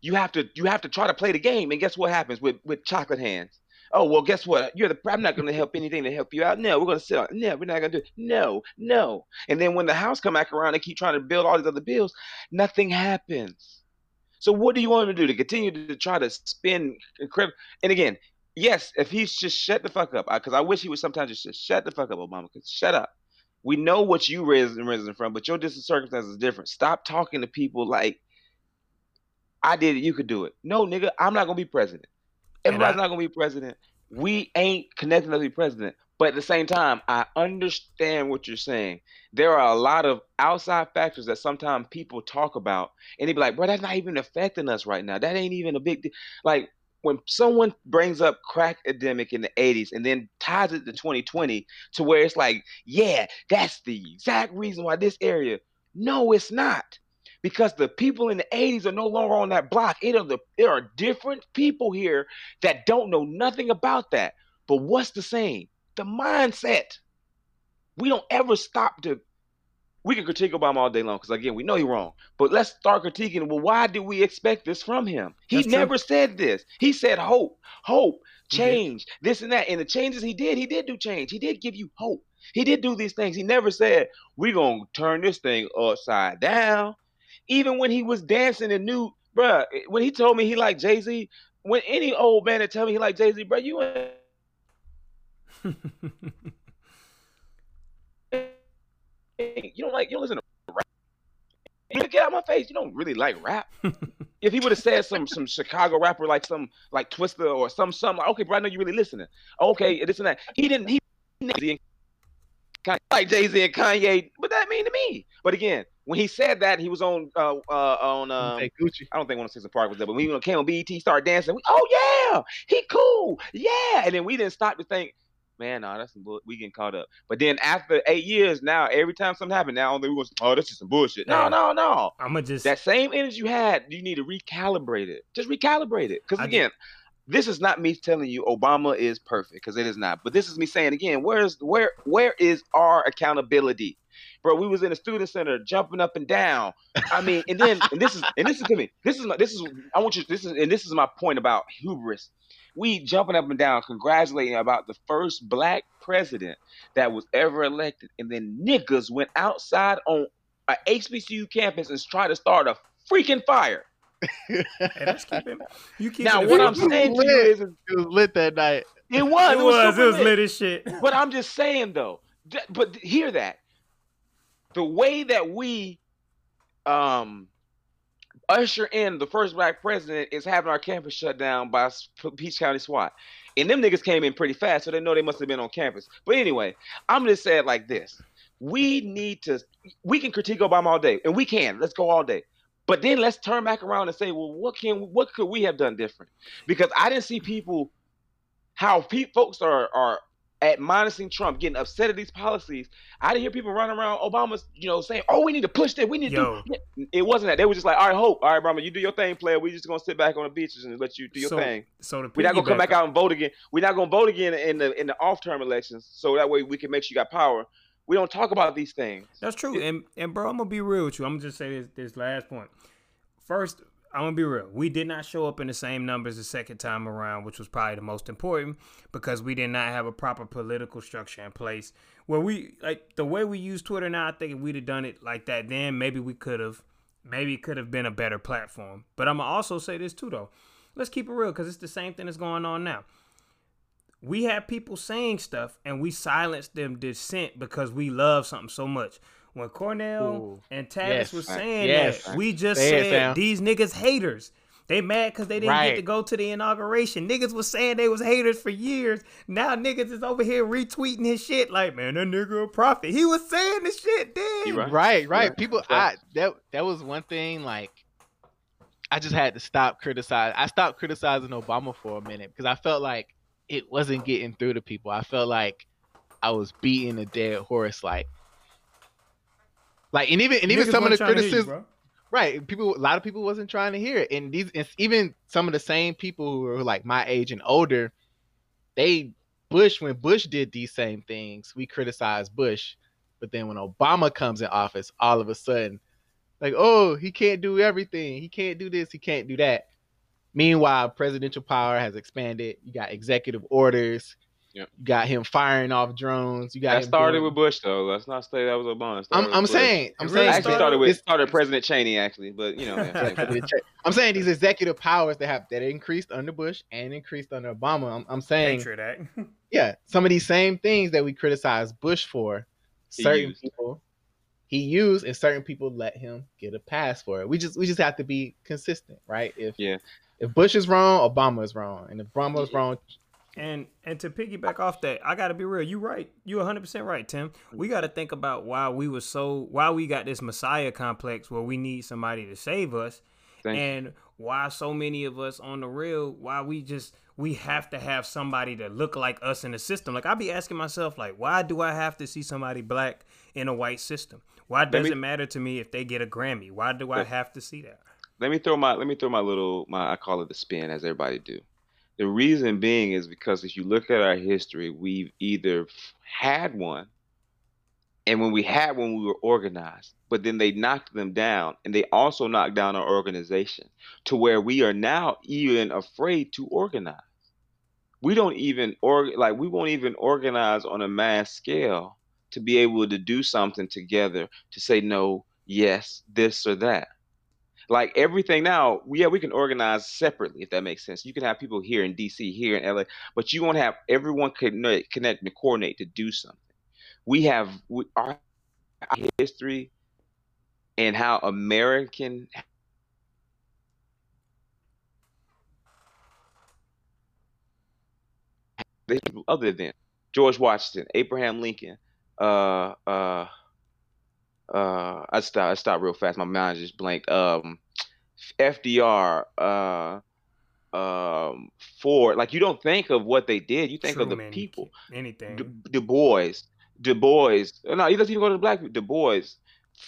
You have to. You have to try to play the game. And guess what happens with with chocolate hands? Oh well, guess what? You're the. I'm not going to help anything to help you out. No, we're going to sit on. No, we're not going to do. It. No, no. And then when the House come back around, they keep trying to build all these other bills. Nothing happens. So what do you want them to do? To continue to, to try to spin? And again. Yes, if he's just shut the fuck up, because I, I wish he would sometimes just, just shut the fuck up, Obama, because shut up. We know what you risen, risen from, but your circumstance is different. Stop talking to people like, I did it, you could do it. No, nigga, I'm not going to be president. Everybody's I, not going to be president. We ain't connected to be president. But at the same time, I understand what you're saying. There are a lot of outside factors that sometimes people talk about, and they be like, bro, that's not even affecting us right now. That ain't even a big deal. Like, when someone brings up crack epidemic in the eighties and then ties it to twenty twenty to where it's like, yeah, that's the exact reason why this area. No, it's not. Because the people in the eighties are no longer on that block. It are the, there are different people here that don't know nothing about that. But what's the same? The mindset. We don't ever stop to – we can critique Obama all day long because, again, we know he's wrong. But let's start critiquing, well, why did we expect this from him? He That's never true. said this. He said hope, hope, change, this and that. And the changes he did, he did do change. He did give you hope. He did do these things. He never said, we're going to turn this thing upside down. Even when he was dancing and knew, bruh, when he told me he liked Jay-Z, when any old man that tell me he liked Jay-Z, bruh, you ain't. You don't like, you don't listen to rap. You get out of my face, you don't really like rap. If he would have said some some Chicago rapper like some, like Twista or some, some, like, okay, bro, I know you really listening. Okay, this and that. He didn't, he like Jay-Z and Kanye, what that mean to me? But again, when he said that, he was on uh, uh, on um, hey, Gucci. I don't think one of Sixth Park was there, but when he came on B E T, he started dancing. We, oh yeah, he cool, yeah. And then we didn't stop to think, man, nah, that's some bull. We getting caught up. But then after eight years, now every time something happened, now only we going, oh, that's just some bullshit. No, no, no. I'm gonna just that same energy you had. You need to recalibrate it. Just recalibrate it, because again, did... this is not me telling you Obama is perfect, because it is not. But this is me saying again, where is where where is our accountability? Bro, we was in a student center jumping up and down. I mean, and then and this is and this is to me. This is my this is I want you this is and this is my point about hubris. We jumping up and down, congratulating about the first black president that was ever elected, and then niggas went outside on a H B C U campus and tried to start a freaking fire. Hey, that's keeping, you keep now what I'm saying lit. to you is, it was lit that night. It was. It, it was. was it was lit. lit as shit. But I'm just saying though. Th- but hear that. The way that we um, usher in the first black president is having our campus shut down by Peach County SWAT. And them niggas came in pretty fast, so they know they must have been on campus. But anyway, I'm just saying like this. We need to – we can critique Obama all day, and we can. Let's go all day. But then let's turn back around and say, well, what can what could we have done different? Because I didn't see people – how pe- folks are are – admonishing Trump, getting upset at these policies. I didn't hear people running around Obama's, you know, saying, oh, we need to push that. We need to do it. Wasn't that. They were just like, all right, hope. All right, Obama, you do your thing, player. We're just going to sit back on the beaches and let you do your so, thing. So the We're not going to come back out and vote again. We're not going to vote again in the in the off-term elections, so that way we can make sure you got power. We don't talk about these things. That's true. And, and bro, I'm going to be real with you. I'm going to just say this, this last point. First, I'm going to be real. We did not show up in the same numbers the second time around, which was probably the most important, because we did not have a proper political structure in place. Where we, like, the way we use Twitter now, I think if we'd have done it like that then, maybe we could have. Maybe it could have been a better platform. But I'm going to also say this too, though. Let's keep it real, because it's the same thing that's going on now. We have people saying stuff, and we silenced them dissent because we love something so much. When Cornell Ooh. and Tavis yes, was saying yes, that, we just said it, these niggas haters. They mad because they didn't right. get to go to the inauguration. Niggas was saying they was haters for years. Now niggas is over here retweeting his shit like, man, that nigga a prophet. He was saying this shit then. Right, right. right. People, I that that was one thing, like, I just had to stop criticizing. I stopped criticizing Obama for a minute because I felt like it wasn't getting through to people. I felt like I was beating a dead horse, like, Like and even and even Niggas some of the criticism, you, right? People, a lot of people wasn't trying to hear it, and these it's even some of the same people who are like my age and older, they Bush when Bush did these same things, we criticized Bush, but then when Obama comes in office, all of a sudden, like, oh, he can't do everything, he can't do this, he can't do that. Meanwhile, presidential power has expanded. You got executive orders, Yep. You got him firing off drones. You got that him started doing... with Bush though. Let's not say that was Obama. I'm, I'm saying, I'm saying, actually started with started President Cheney actually, but you know, yeah. I'm saying these executive powers that have that increased under Bush and increased under Obama. I'm, I'm saying, Patriot Act. Yeah, some of these same things that we criticize Bush for, he certain used. people he used, and certain people let him get a pass for it. We just we just have to be consistent, right? If yeah, if Bush is wrong, Obama is wrong, and if Obama is wrong. And and to piggyback off that, I got to be real. You right. You one hundred percent right, Tim. We got to think about why we were so why we got this Messiah complex where we need somebody to save us. Thanks. And why so many of us on the real, why we just we have to have somebody that look like us in the system. Like I be asking myself, like, why do I have to see somebody black in a white system? Why does me, it matter to me if they get a Grammy? Why do I have to see that? Let me throw my let me throw my little my I call it the spin, as everybody do. The reason being is because if you look at our history, we've either had one, and when we had one, we were organized, but then they knocked them down, and they also knocked down our organization to where we are now even afraid to organize. We don't even or like we won't even organize on a mass scale to be able to do something together to say no, yes, this or that. Like everything now, yeah, we can organize separately, if that makes sense. You can have people here in D C, here in L A, but you won't have everyone connect, connect and coordinate to do something. We have we, our history and how American people other than George Washington, Abraham Lincoln, uh, uh, Uh, I stop. I stop real fast. My mind just blanked. Um, F D R, uh, um, Ford. Like you don't think of what they did. You think Truman, of the people. Anything. Du, Du Bois. Du Bois. No, he doesn't even go to the black people. Du Bois.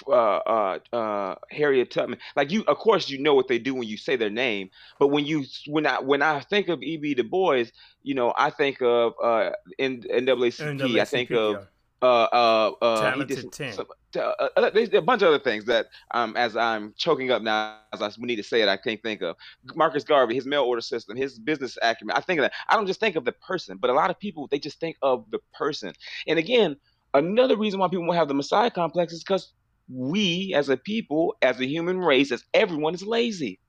Uh, uh, uh, Harriet Tubman. Like you, of course, you know what they do when you say their name. But when you, when I, when I think of E B Du Bois, you know, I think of uh, N double A C P. I think of. Yeah. Uh, uh, uh, Talented ten. Some, uh, uh, there's a bunch of other things that, um, as I'm choking up now, as I need to say it, I can't think of. Marcus Garvey, his mail order system, his business acumen. I think of that. I don't just think of the person, but a lot of people, they just think of the person. And again, another reason why people won't have the Messiah complex is because we, as a people, as a human race, as everyone, is lazy.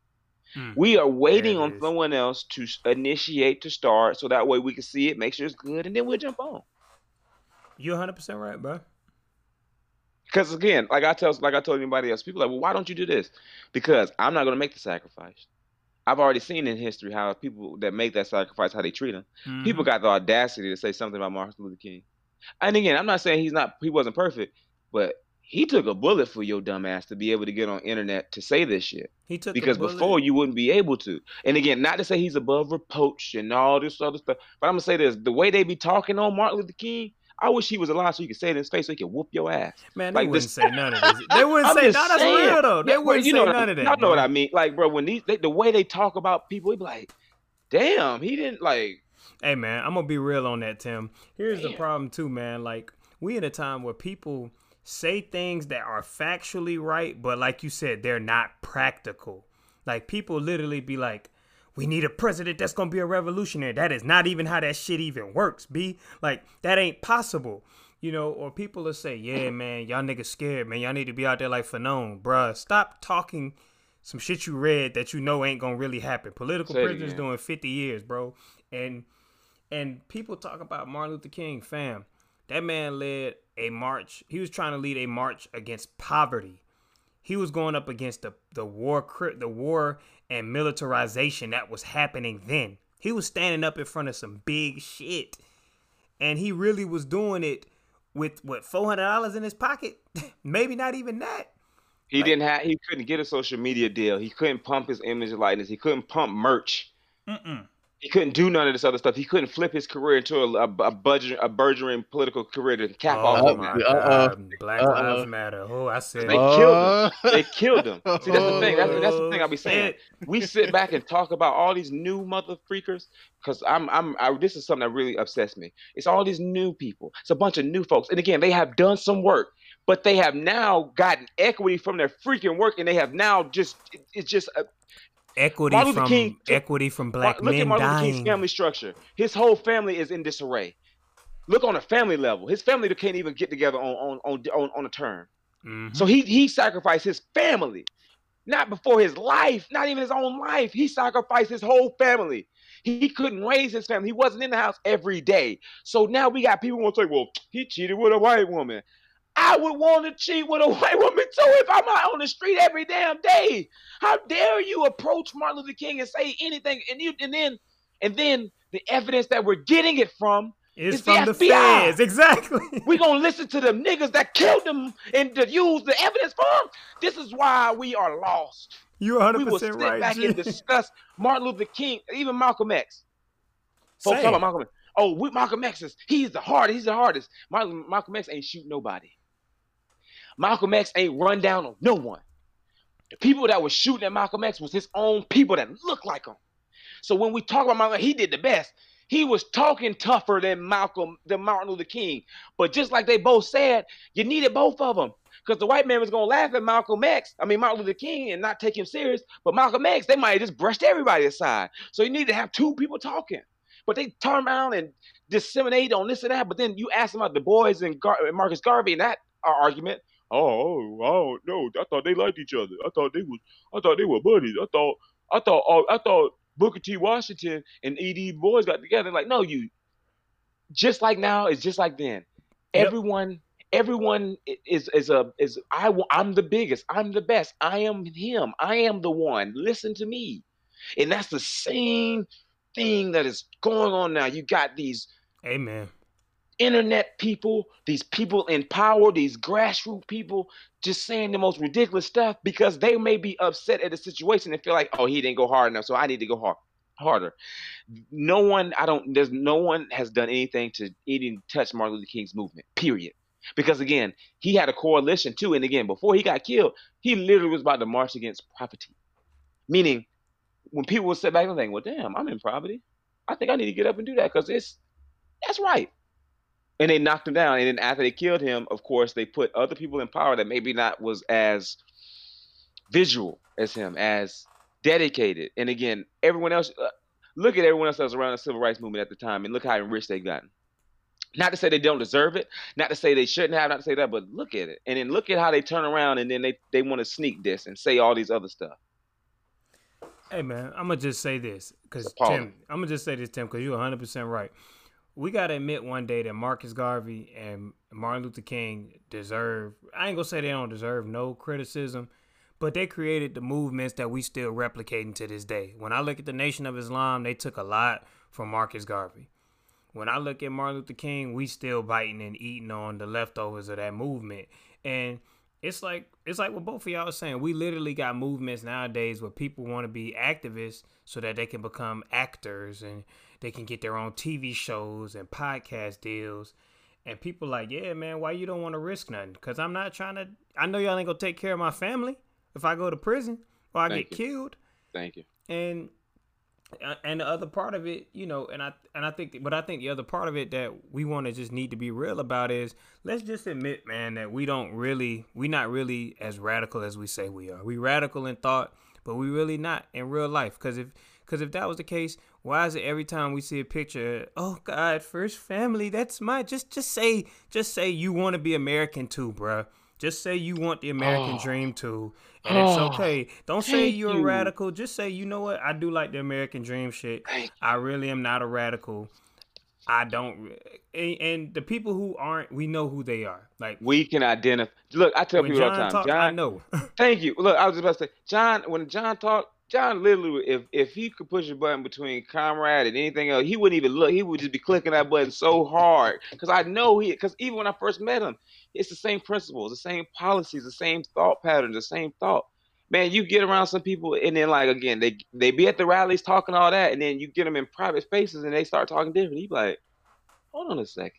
Hmm. We are waiting on is. someone else to initiate, to start, so that way we can see it, make sure it's good, and then we'll jump on. You're one hundred percent right, bro. Because again, like I tell, like I told anybody else, people are like, well, why don't you do this? Because I'm not going to make the sacrifice. I've already seen in history how people that make that sacrifice, how they treat them. Mm-hmm. People got the audacity to say something about Martin Luther King. And again, I'm not saying he's not, he wasn't perfect, but he took a bullet for your dumb ass to be able to get on internet to say this shit. He took because before you wouldn't be able to. And again, not to say he's above reproach and all this other stuff, but I'm gonna say this: the way they be talking on Martin Luther King. I wish he was alive so you could say it in his face so he could whoop your ass. Man, they like wouldn't this. say none of this. They wouldn't say none of that, though. They wouldn't say none of that. Y'all know what I mean. Like, bro, when these, they, the way they talk about people, they be like, damn, he didn't, like. Hey, man, I'm going to be real on that, Tim. Here's damn. the problem, too, man. Like, we in a time where people say things that are factually right, but like you said, they're not practical. Like, people literally be like, we need a president that's going to be a revolutionary. That is not even how that shit even works, B. Like, that ain't possible, you know? Or people will say, yeah, man, y'all niggas scared, man. Y'all need to be out there like Fanon. Bruh, stop talking some shit you read that you know ain't going to really happen. Political Say prisoners doing fifty years, bro. And and people talk about Martin Luther King, fam. That man led a march. He was trying to lead a march against poverty. He was going up against the, the war, the war and militarization that was happening then. He was standing up in front of some big shit. And he really was doing it with, what, four hundred dollars in his pocket? Maybe not even that. He like, didn't have, he couldn't get a social media deal. He couldn't pump his image of lightness. He couldn't pump merch. Mm-mm. He couldn't do none of this other stuff. He couldn't flip his career into a, a, a, budget, a burgeoning political career to cap oh, off. Oh, my God. Uh, Black uh, Lives uh, Matter. Oh, I said. They uh, killed him. They killed him. See, that's the thing. That's, that's the thing I'll be saying. We sit back and talk about all these new mother freakers because I'm, I'm, I, this is something that really upsets me. It's all these new people. It's a bunch of new folks. And again, they have done some work, but they have now gotten equity from their freaking work, and they have now just, it, it's just a, Equity Martin from King, equity from black look men at Martin dying. Luther King's family structure. His whole family is in disarray. Look on a family level. His family can't even get together on on on on a term. Mm-hmm. So he he sacrificed his family, not before his life, not even his own life. He sacrificed his whole family. He, he couldn't raise his family. He wasn't in the house every day. So now we got people who want to say, "Well, he cheated with a white woman." I would want to cheat with a white woman too if I'm out on the street every damn day. How dare you approach Martin Luther King and say anything? And you, and then, and then the evidence that we're getting it from is, is from the, the feds. Exactly. We're gonna listen to the niggas that killed them and to use the evidence for them. This is why we are lost. You're one hundred percent right. We will sit right, back G. and discuss Martin Luther King, even Malcolm X. Folks talk about Malcolm X. Oh, we, Malcolm X is he's the hardest. He's the hardest. Martin, Malcolm X ain't shoot nobody. Malcolm X ain't run down on no one. The people that were shooting at Malcolm X was his own people that looked like him. So when we talk about Malcolm, he did the best. He was talking tougher than Malcolm, than Martin Luther King. But just like they both said, you needed both of them. Because the white man was going to laugh at Malcolm X, I mean Martin Luther King, and not take him serious. But Malcolm X, they might have just brushed everybody aside. So you need to have two people talking. But they turn around and disseminate on this and that. But then you ask them about Du Bois and, Gar- and Marcus Garvey and that argument. Oh, oh, no! I thought they liked each other. I thought they was, I thought they were buddies. I thought, I thought, oh, I thought Booker T. Washington and E D. Du Bois got together. Like, no, you. Just like now, it's just like then. Yep. Everyone, everyone is is a is. I I'm the biggest. I'm the best. I am him. I am the one. Listen to me, and that's the same thing that is going on now. You got these. Amen. Internet people, these people in power, these grassroots people just saying the most ridiculous stuff because they may be upset at the situation and feel like, oh, he didn't go hard enough, so I need to go hard, harder. No one, I don't, there's no one has done anything to even touch Martin Luther King's movement, period. Because again, he had a coalition too. And again, before he got killed, he literally was about to march against poverty. Meaning, when people would sit back and think, well, damn, I'm in poverty. I think I need to get up and do that because it's, that's right. And they knocked him down. And then after they killed him, of course, they put other people in power that maybe not was as visual as him, as dedicated. And again, everyone else, uh, look at everyone else that was around the civil rights movement at the time and look how enriched they've gotten. Not to say they don't deserve it, not to say they shouldn't have, not to say that, but look at it. And then look at how they turn around and then they, they want to sneak this and say all these other stuff. Hey, man, I'm going to just say this because Tim, I'm going to just say this, Tim, because you're one hundred percent right. We got to admit one day that Marcus Garvey and Martin Luther King deserve, I ain't going to say they don't deserve no criticism, but they created the movements that we still replicating to this day. When I look at the Nation of Islam, they took a lot from Marcus Garvey. When I look at Martin Luther King, we still biting and eating on the leftovers of that movement. And it's like, it's like what both of y'all are saying. We literally got movements nowadays where people want to be activists so that they can become actors and they can get their own T V shows and podcast deals. And people like, yeah, man, why you don't want to risk nothing? Because I'm not trying to, I know y'all ain't going to take care of my family if I go to prison or I Thank get you. killed. Thank you. And and the other part of it, you know, and I and I think, but I think the other part of it that we want to just need to be real about is let's just admit, man, that we don't really, we not really as radical as we say we are. We radical in thought, but we really not in real life. Because if, because if that was the case, why is it every time we see a picture, oh God, first family, that's my, just just say, just say you want to be American too, bruh. Just say you want the American oh. dream too, and oh. it's okay. Don't Thank say you're you. a radical. Just say, you know what, I do like the American dream shit. Thank I really am not a radical. I don't, and, and the people who aren't, we know who they are. Like we can identify. Look, I tell people John all the time, talk, John. I know. Thank you. Look, I was about to say, John. When John talked. John literally, if if he could push a button between Comrade and anything else, he wouldn't even look. He would just be clicking that button so hard. Because I know he, because even when I first met him, it's the same principles, the same policies, the same thought patterns, the same thought. Man, you get around some people and then like, again, they they be at the rallies talking all that. And then you get them in private spaces and they start talking different. You be like, hold on a second.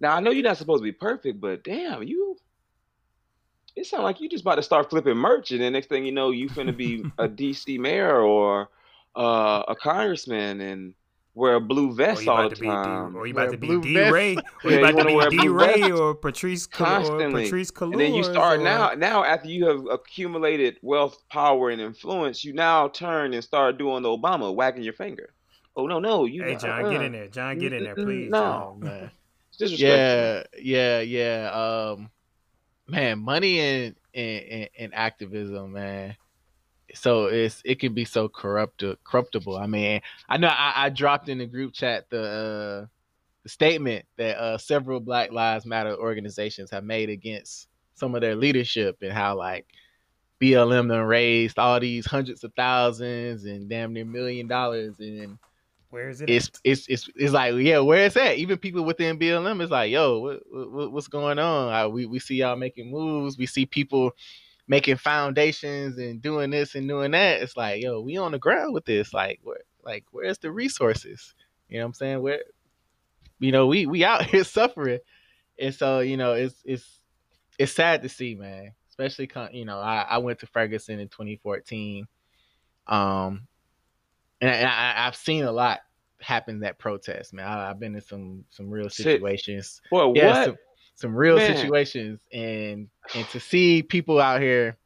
Now, I know you're not supposed to be perfect, but damn, you. It sounds like you just about to start flipping merch, and the next thing you know, you finna be a D C mayor or uh, a congressman, and wear a blue vest all the time. Or you about to be D-Ray. Or you about to be D-Ray or Patrice Constantly. And then you start now, now after you have accumulated wealth, power, and influence, you now turn and start doing the Obama, whacking your finger. Oh, no, no. You hey, John, get in there. John, get in there, please. No, man. Yeah, yeah, yeah. Um, man, money and, and, and activism, man. So it's it can be so corrupt, corruptible. I mean, I know I, I dropped in the group chat the, uh, the statement that uh, several Black Lives Matter organizations have made against some of their leadership and how like B L M done raised all these hundreds of thousands and damn near million dollars and where is it? It's it's, it's it's like yeah, where is that? Even people within B L M is like, yo, what, what what's going on? I, we we see y'all making moves. We see people making foundations and doing this and doing that. It's like, yo, we on the ground with this. Like, where, like, where's the resources? You know what I'm saying? Where, you know, we, we out here suffering. And so, you know, it's, it's, it's sad to see, man, especially, you know, I, I went to Ferguson in twenty fourteen. Um, and I, I've seen a lot happen that protest, man. I, I've been in some, some real situations. Boy, yeah, what? Some, Some real Man. situations, and and to see people out here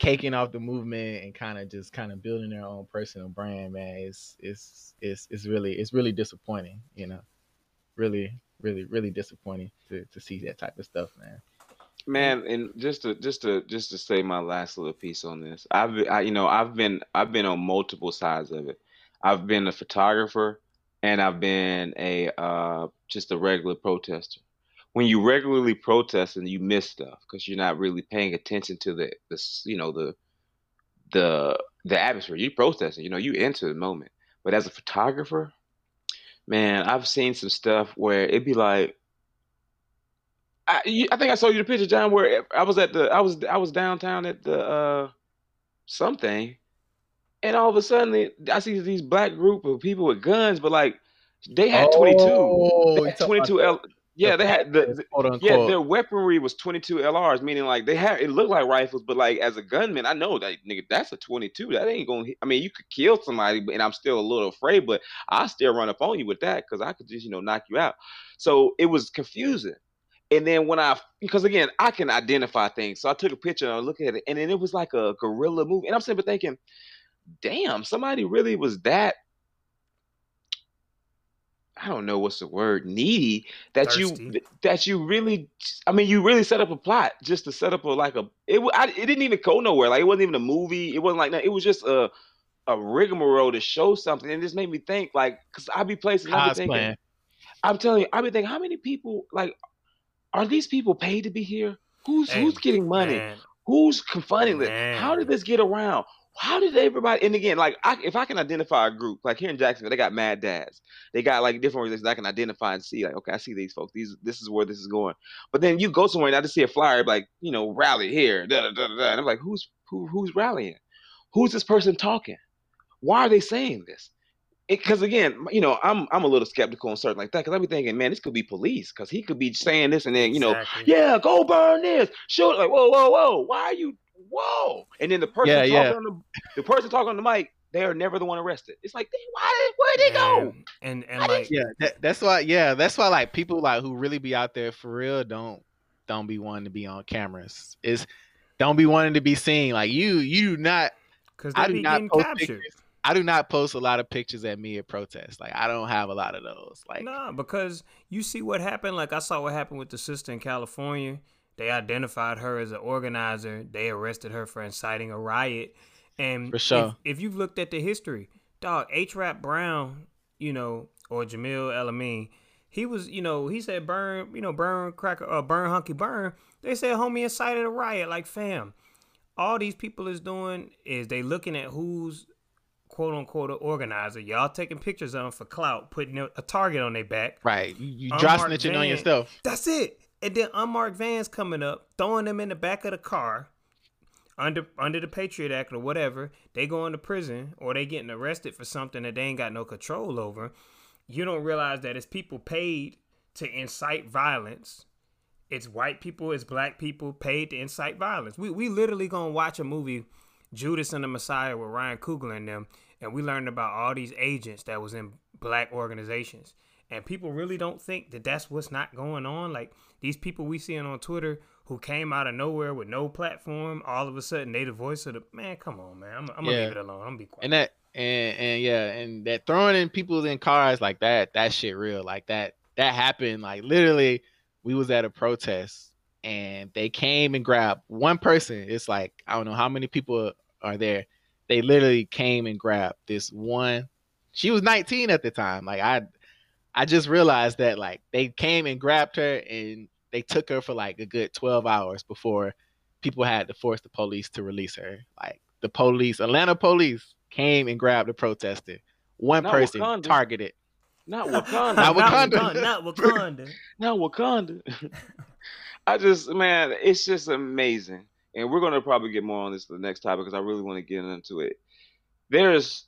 caking off the movement and kind of just kind of building their own personal brand, man, it's it's it's it's really it's really disappointing, you know, really really really disappointing to to see that type of stuff, man. Man, and just to just to just to say my last little piece on this, I've I, you know I've been I've been on multiple sides of it. I've been a photographer, and I've been a uh, just a regular protester. When you regularly protest and you miss stuff because you're not really paying attention to the, the, you know, the, the, the atmosphere. You're protesting, you know, you enter the moment. But as a photographer, man, I've seen some stuff where it'd be like, I, you, I think I saw you the picture, John, where I was at the, I was, I was downtown at the uh, something, and all of a sudden I see these Black group of people with guns, but like they had oh, twenty-two, they had twenty-two. Yeah, they had the, the yeah their weaponry was twenty-two L Rs, meaning like they had it looked like rifles, but like as a gunman, I know that nigga that's a twenty-two. That ain't gonna. I mean, you could kill somebody, and I'm still a little afraid, but I still run up on you with that because I could just you know knock you out. So it was confusing. And then when I, because again, I can identify things, so I took a picture and I looked at it, and then it was like a guerrilla movie, and I'm simply thinking, damn, somebody really was that. I don't know what's the word, needy, that Thirsty. you that you really, I mean, you really set up a plot just to set up a, like a, it I, it didn't even go nowhere. Like, it wasn't even a movie. It wasn't like that. It was just a, a rigmarole to show something. And it just made me think, like, because I be placing, I be thinking, playing. I'm telling you, I be thinking, how many people, like, are these people paid to be here? Who's hey, who's getting money? Man. Who's confronting this? How did this get around? How did everybody? And again, like I, if I can identify a group, like here in Jacksonville, they got Mad Dads. They got like different organizations I can identify and see. Like, okay, I see these folks. These, this is where this is going. But then you go somewhere and I just see a flyer, like you know, rally here. Da, da, da, da. And I'm like, who's who, who's rallying? Who's this person talking? Why are they saying this? Because again, you know, I'm I'm a little skeptical on certain like that because I be thinking, man, this could be police because he could be saying this and then you know, exactly. yeah, go burn this, shoot. Like, whoa, whoa, whoa, why are you? Whoa! And then the person yeah, talking yeah. on the the person talking on the mic, they are never the one arrested. It's like, why did where did they go? And and why like yeah, that, that's why yeah, that's why like people like who really be out there for real don't don't be wanting to be on cameras. Is don't be wanting to be seen. Like you you do not because I do not post captured. Pictures. I do not post a lot of pictures at me at protests. Like I don't have a lot of those. Like nah, because you see what happened. Like I saw what happened with the sister in California. They identified her as an organizer. They arrested her for inciting a riot. And for sure. if, if you've looked at the history, dog, H-Rap Brown, you know, or Jamil El-Amin, he was, you know, he said burn, you know, burn cracker, uh, burn hunky burn. They said homie incited a riot. Like fam, all these people is doing is they looking at who's quote unquote an organizer. Y'all taking pictures of them for clout, putting a target on their back. Right, you drop snitching on yourself. That's it. And then unmarked vans coming up, throwing them in the back of the car under under the Patriot Act or whatever. They going to prison or they getting arrested for something that they ain't got no control over. You don't realize that it's people paid to incite violence. It's white people, it's black people paid to incite violence. We we literally going to watch a movie, Judas and the Messiah with Ryan Coogler in them. And we learned about all these agents that was in black organizations. And people really don't think that that's what's not going on. Like these people we seeing on Twitter who came out of nowhere with no platform, all of a sudden they the voice of the man. Come on, man. I'm, I'm yeah. gonna leave it alone. I'm gonna be quiet. And that and, and yeah, and that throwing in people in cars like that, that shit real. Like that that happened. Like literally, we was at a protest and they came and grabbed one person. It's like I don't know how many people are there. They literally came and grabbed this one. She was nineteen at the time. Like I. I just realized that like they came and grabbed her and they took her for like a good twelve hours before people had to force the police to release her. Like the police, Atlanta police came and grabbed the protester. One not person Wakanda. Targeted. Not Wakanda. Not Wakanda. Not Wakanda. Not Wakanda. I just, man, it's just amazing. And we're going to probably get more on this the next topic because I really want to get into it. There's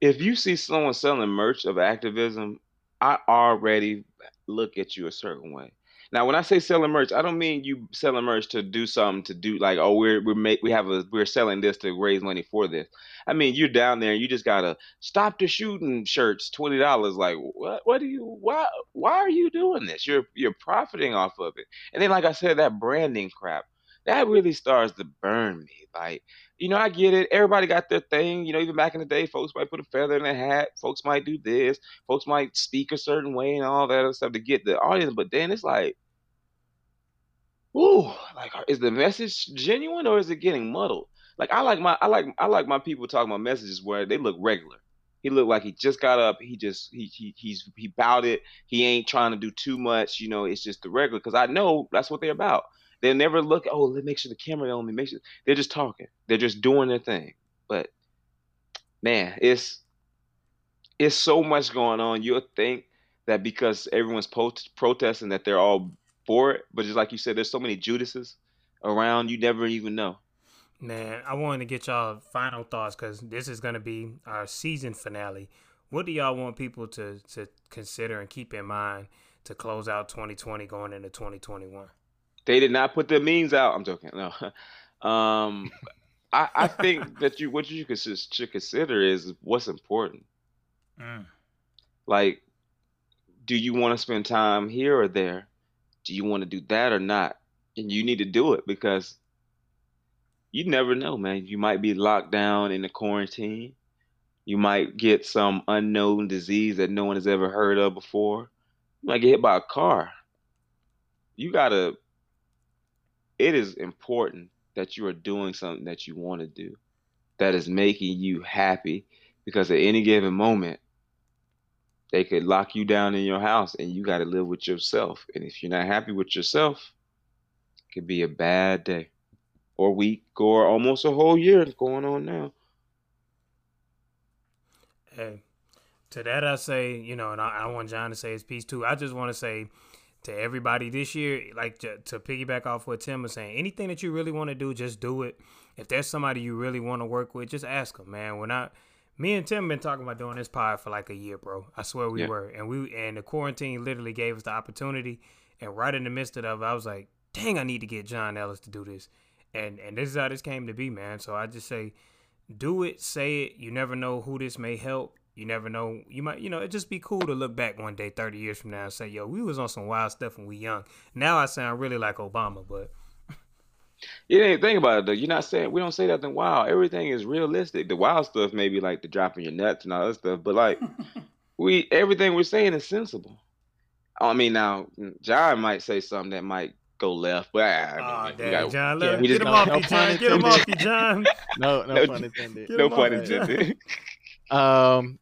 If you see someone selling merch of activism, I already look at you a certain way. Now, when I say selling merch, I don't mean you selling merch to do something to do like, oh, we're we make we have a we're selling this to raise money for this. I mean, you're down there and you just gotta stop the shooting shirts, twenty dollars. Like, what? What do you? Why? Why are you doing this? You're you're profiting off of it. And then, like I said, that branding crap that really starts to burn me. Like. You know, I get it. Everybody got their thing. You know, even back in the day, folks might put a feather in a hat. Folks might do this. Folks might speak a certain way and all that other stuff to get the audience. But then it's like, ooh, like, is the message genuine or is it getting muddled? Like, I like my, I like, I like my people talking about messages where they look regular. He looked like he just got up. He just, he, he, he's, he bowed it. He ain't trying to do too much. You know, it's just the regular. Because I know that's what they're about. They'll never look, oh, let make sure the camera on me. Make sure. They're just talking. They're just doing their thing. But, man, it's it's so much going on. You'll think that because everyone's po- protesting that they're all for it. But just like you said, there's so many Judases around. You never even know. Man, I wanted to get y'all final thoughts because this is going to be our season finale. What do y'all want people to, to consider and keep in mind to close out twenty twenty going into twenty twenty-one? They did not put their memes out. I'm joking. No, um, I, I think that you what you should consider is what's important. Mm. Like, do you want to spend time here or there? Do you want to do that or not? And you need to do it because you never know, man. You might be locked down in the quarantine. You might get some unknown disease that no one has ever heard of before. You might get hit by a car. You gotta. It is important that you are doing something that you want to do that is making you happy because at any given moment, they could lock you down in your house and you got to live with yourself. And if you're not happy with yourself, it could be a bad day or week or almost a whole year going on now. Hey, to that I say, you know, and I, I want John to say his piece too. I just want to say, to everybody this year, like to, to piggyback off what Tim was saying, anything that you really want to do, just do it. If there's somebody you really want to work with, just ask them, man. When I, me and Tim been talking about doing this pod for like a year, bro. I swear we yeah. were. And we and the quarantine literally gave us the opportunity. And right in the midst of it, I was like, dang, I need to get John Ellis to do this. And, and this is how this came to be, man. So I just say, do it, say it. You never know who this may help. You never know. You might, you know, it'd just be cool to look back one day, thirty years from now and say, yo, we was on some wild stuff when we young. Now I sound really like Obama, but. You didn't think about it, though. You're not saying, we don't say nothing wild. Everything is realistic. The wild stuff may be like the dropping your nuts and all that stuff, but like we, everything we're saying is sensible. I mean, now, John might say something that might go left, but I, oh, we gotta, John, yeah, we get him off you, John. Get him off you, John. No, no, no pun intended. No pun intended. Um,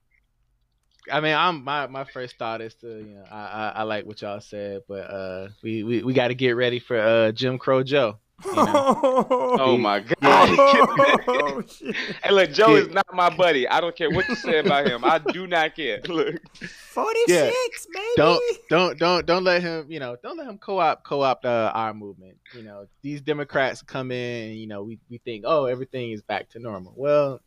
I mean, I'm my, my first thought is to, you know, I, I, I like what y'all said, but uh, we, we, we got to get ready for uh, Jim Crow Joe. You know? oh, oh my God! Oh, shit. Hey, look, Joe yeah. is not my buddy. I don't care what you say about him. I do not care. Look, forty-six, yeah. baby. Don't don't don't don't let him. You know, don't let him co-opt co-opt uh, our movement. You know, these Democrats come in. You know, we, we think, oh, everything is back to normal. Well,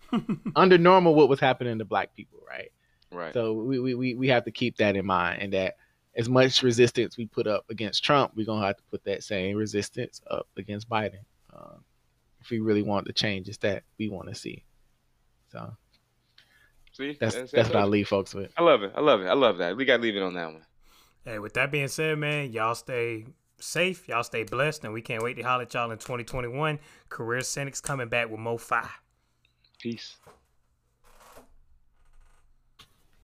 under normal, what was happening to black people, right? Right. So we we we we have to keep that in mind, and that. As much resistance we put up against Trump, we're going to have to put that same resistance up against Biden. Um, if we really want the changes that we want to see. So See, that's that's, that's what I leave folks with. I love it. I love it. I love that. We gotta leave it on that one. Hey, with that being said, man, y'all stay safe, y'all stay blessed, and we can't wait to holler at y'all in twenty twenty-one. Career Cynics coming back with Mo Fi. Peace.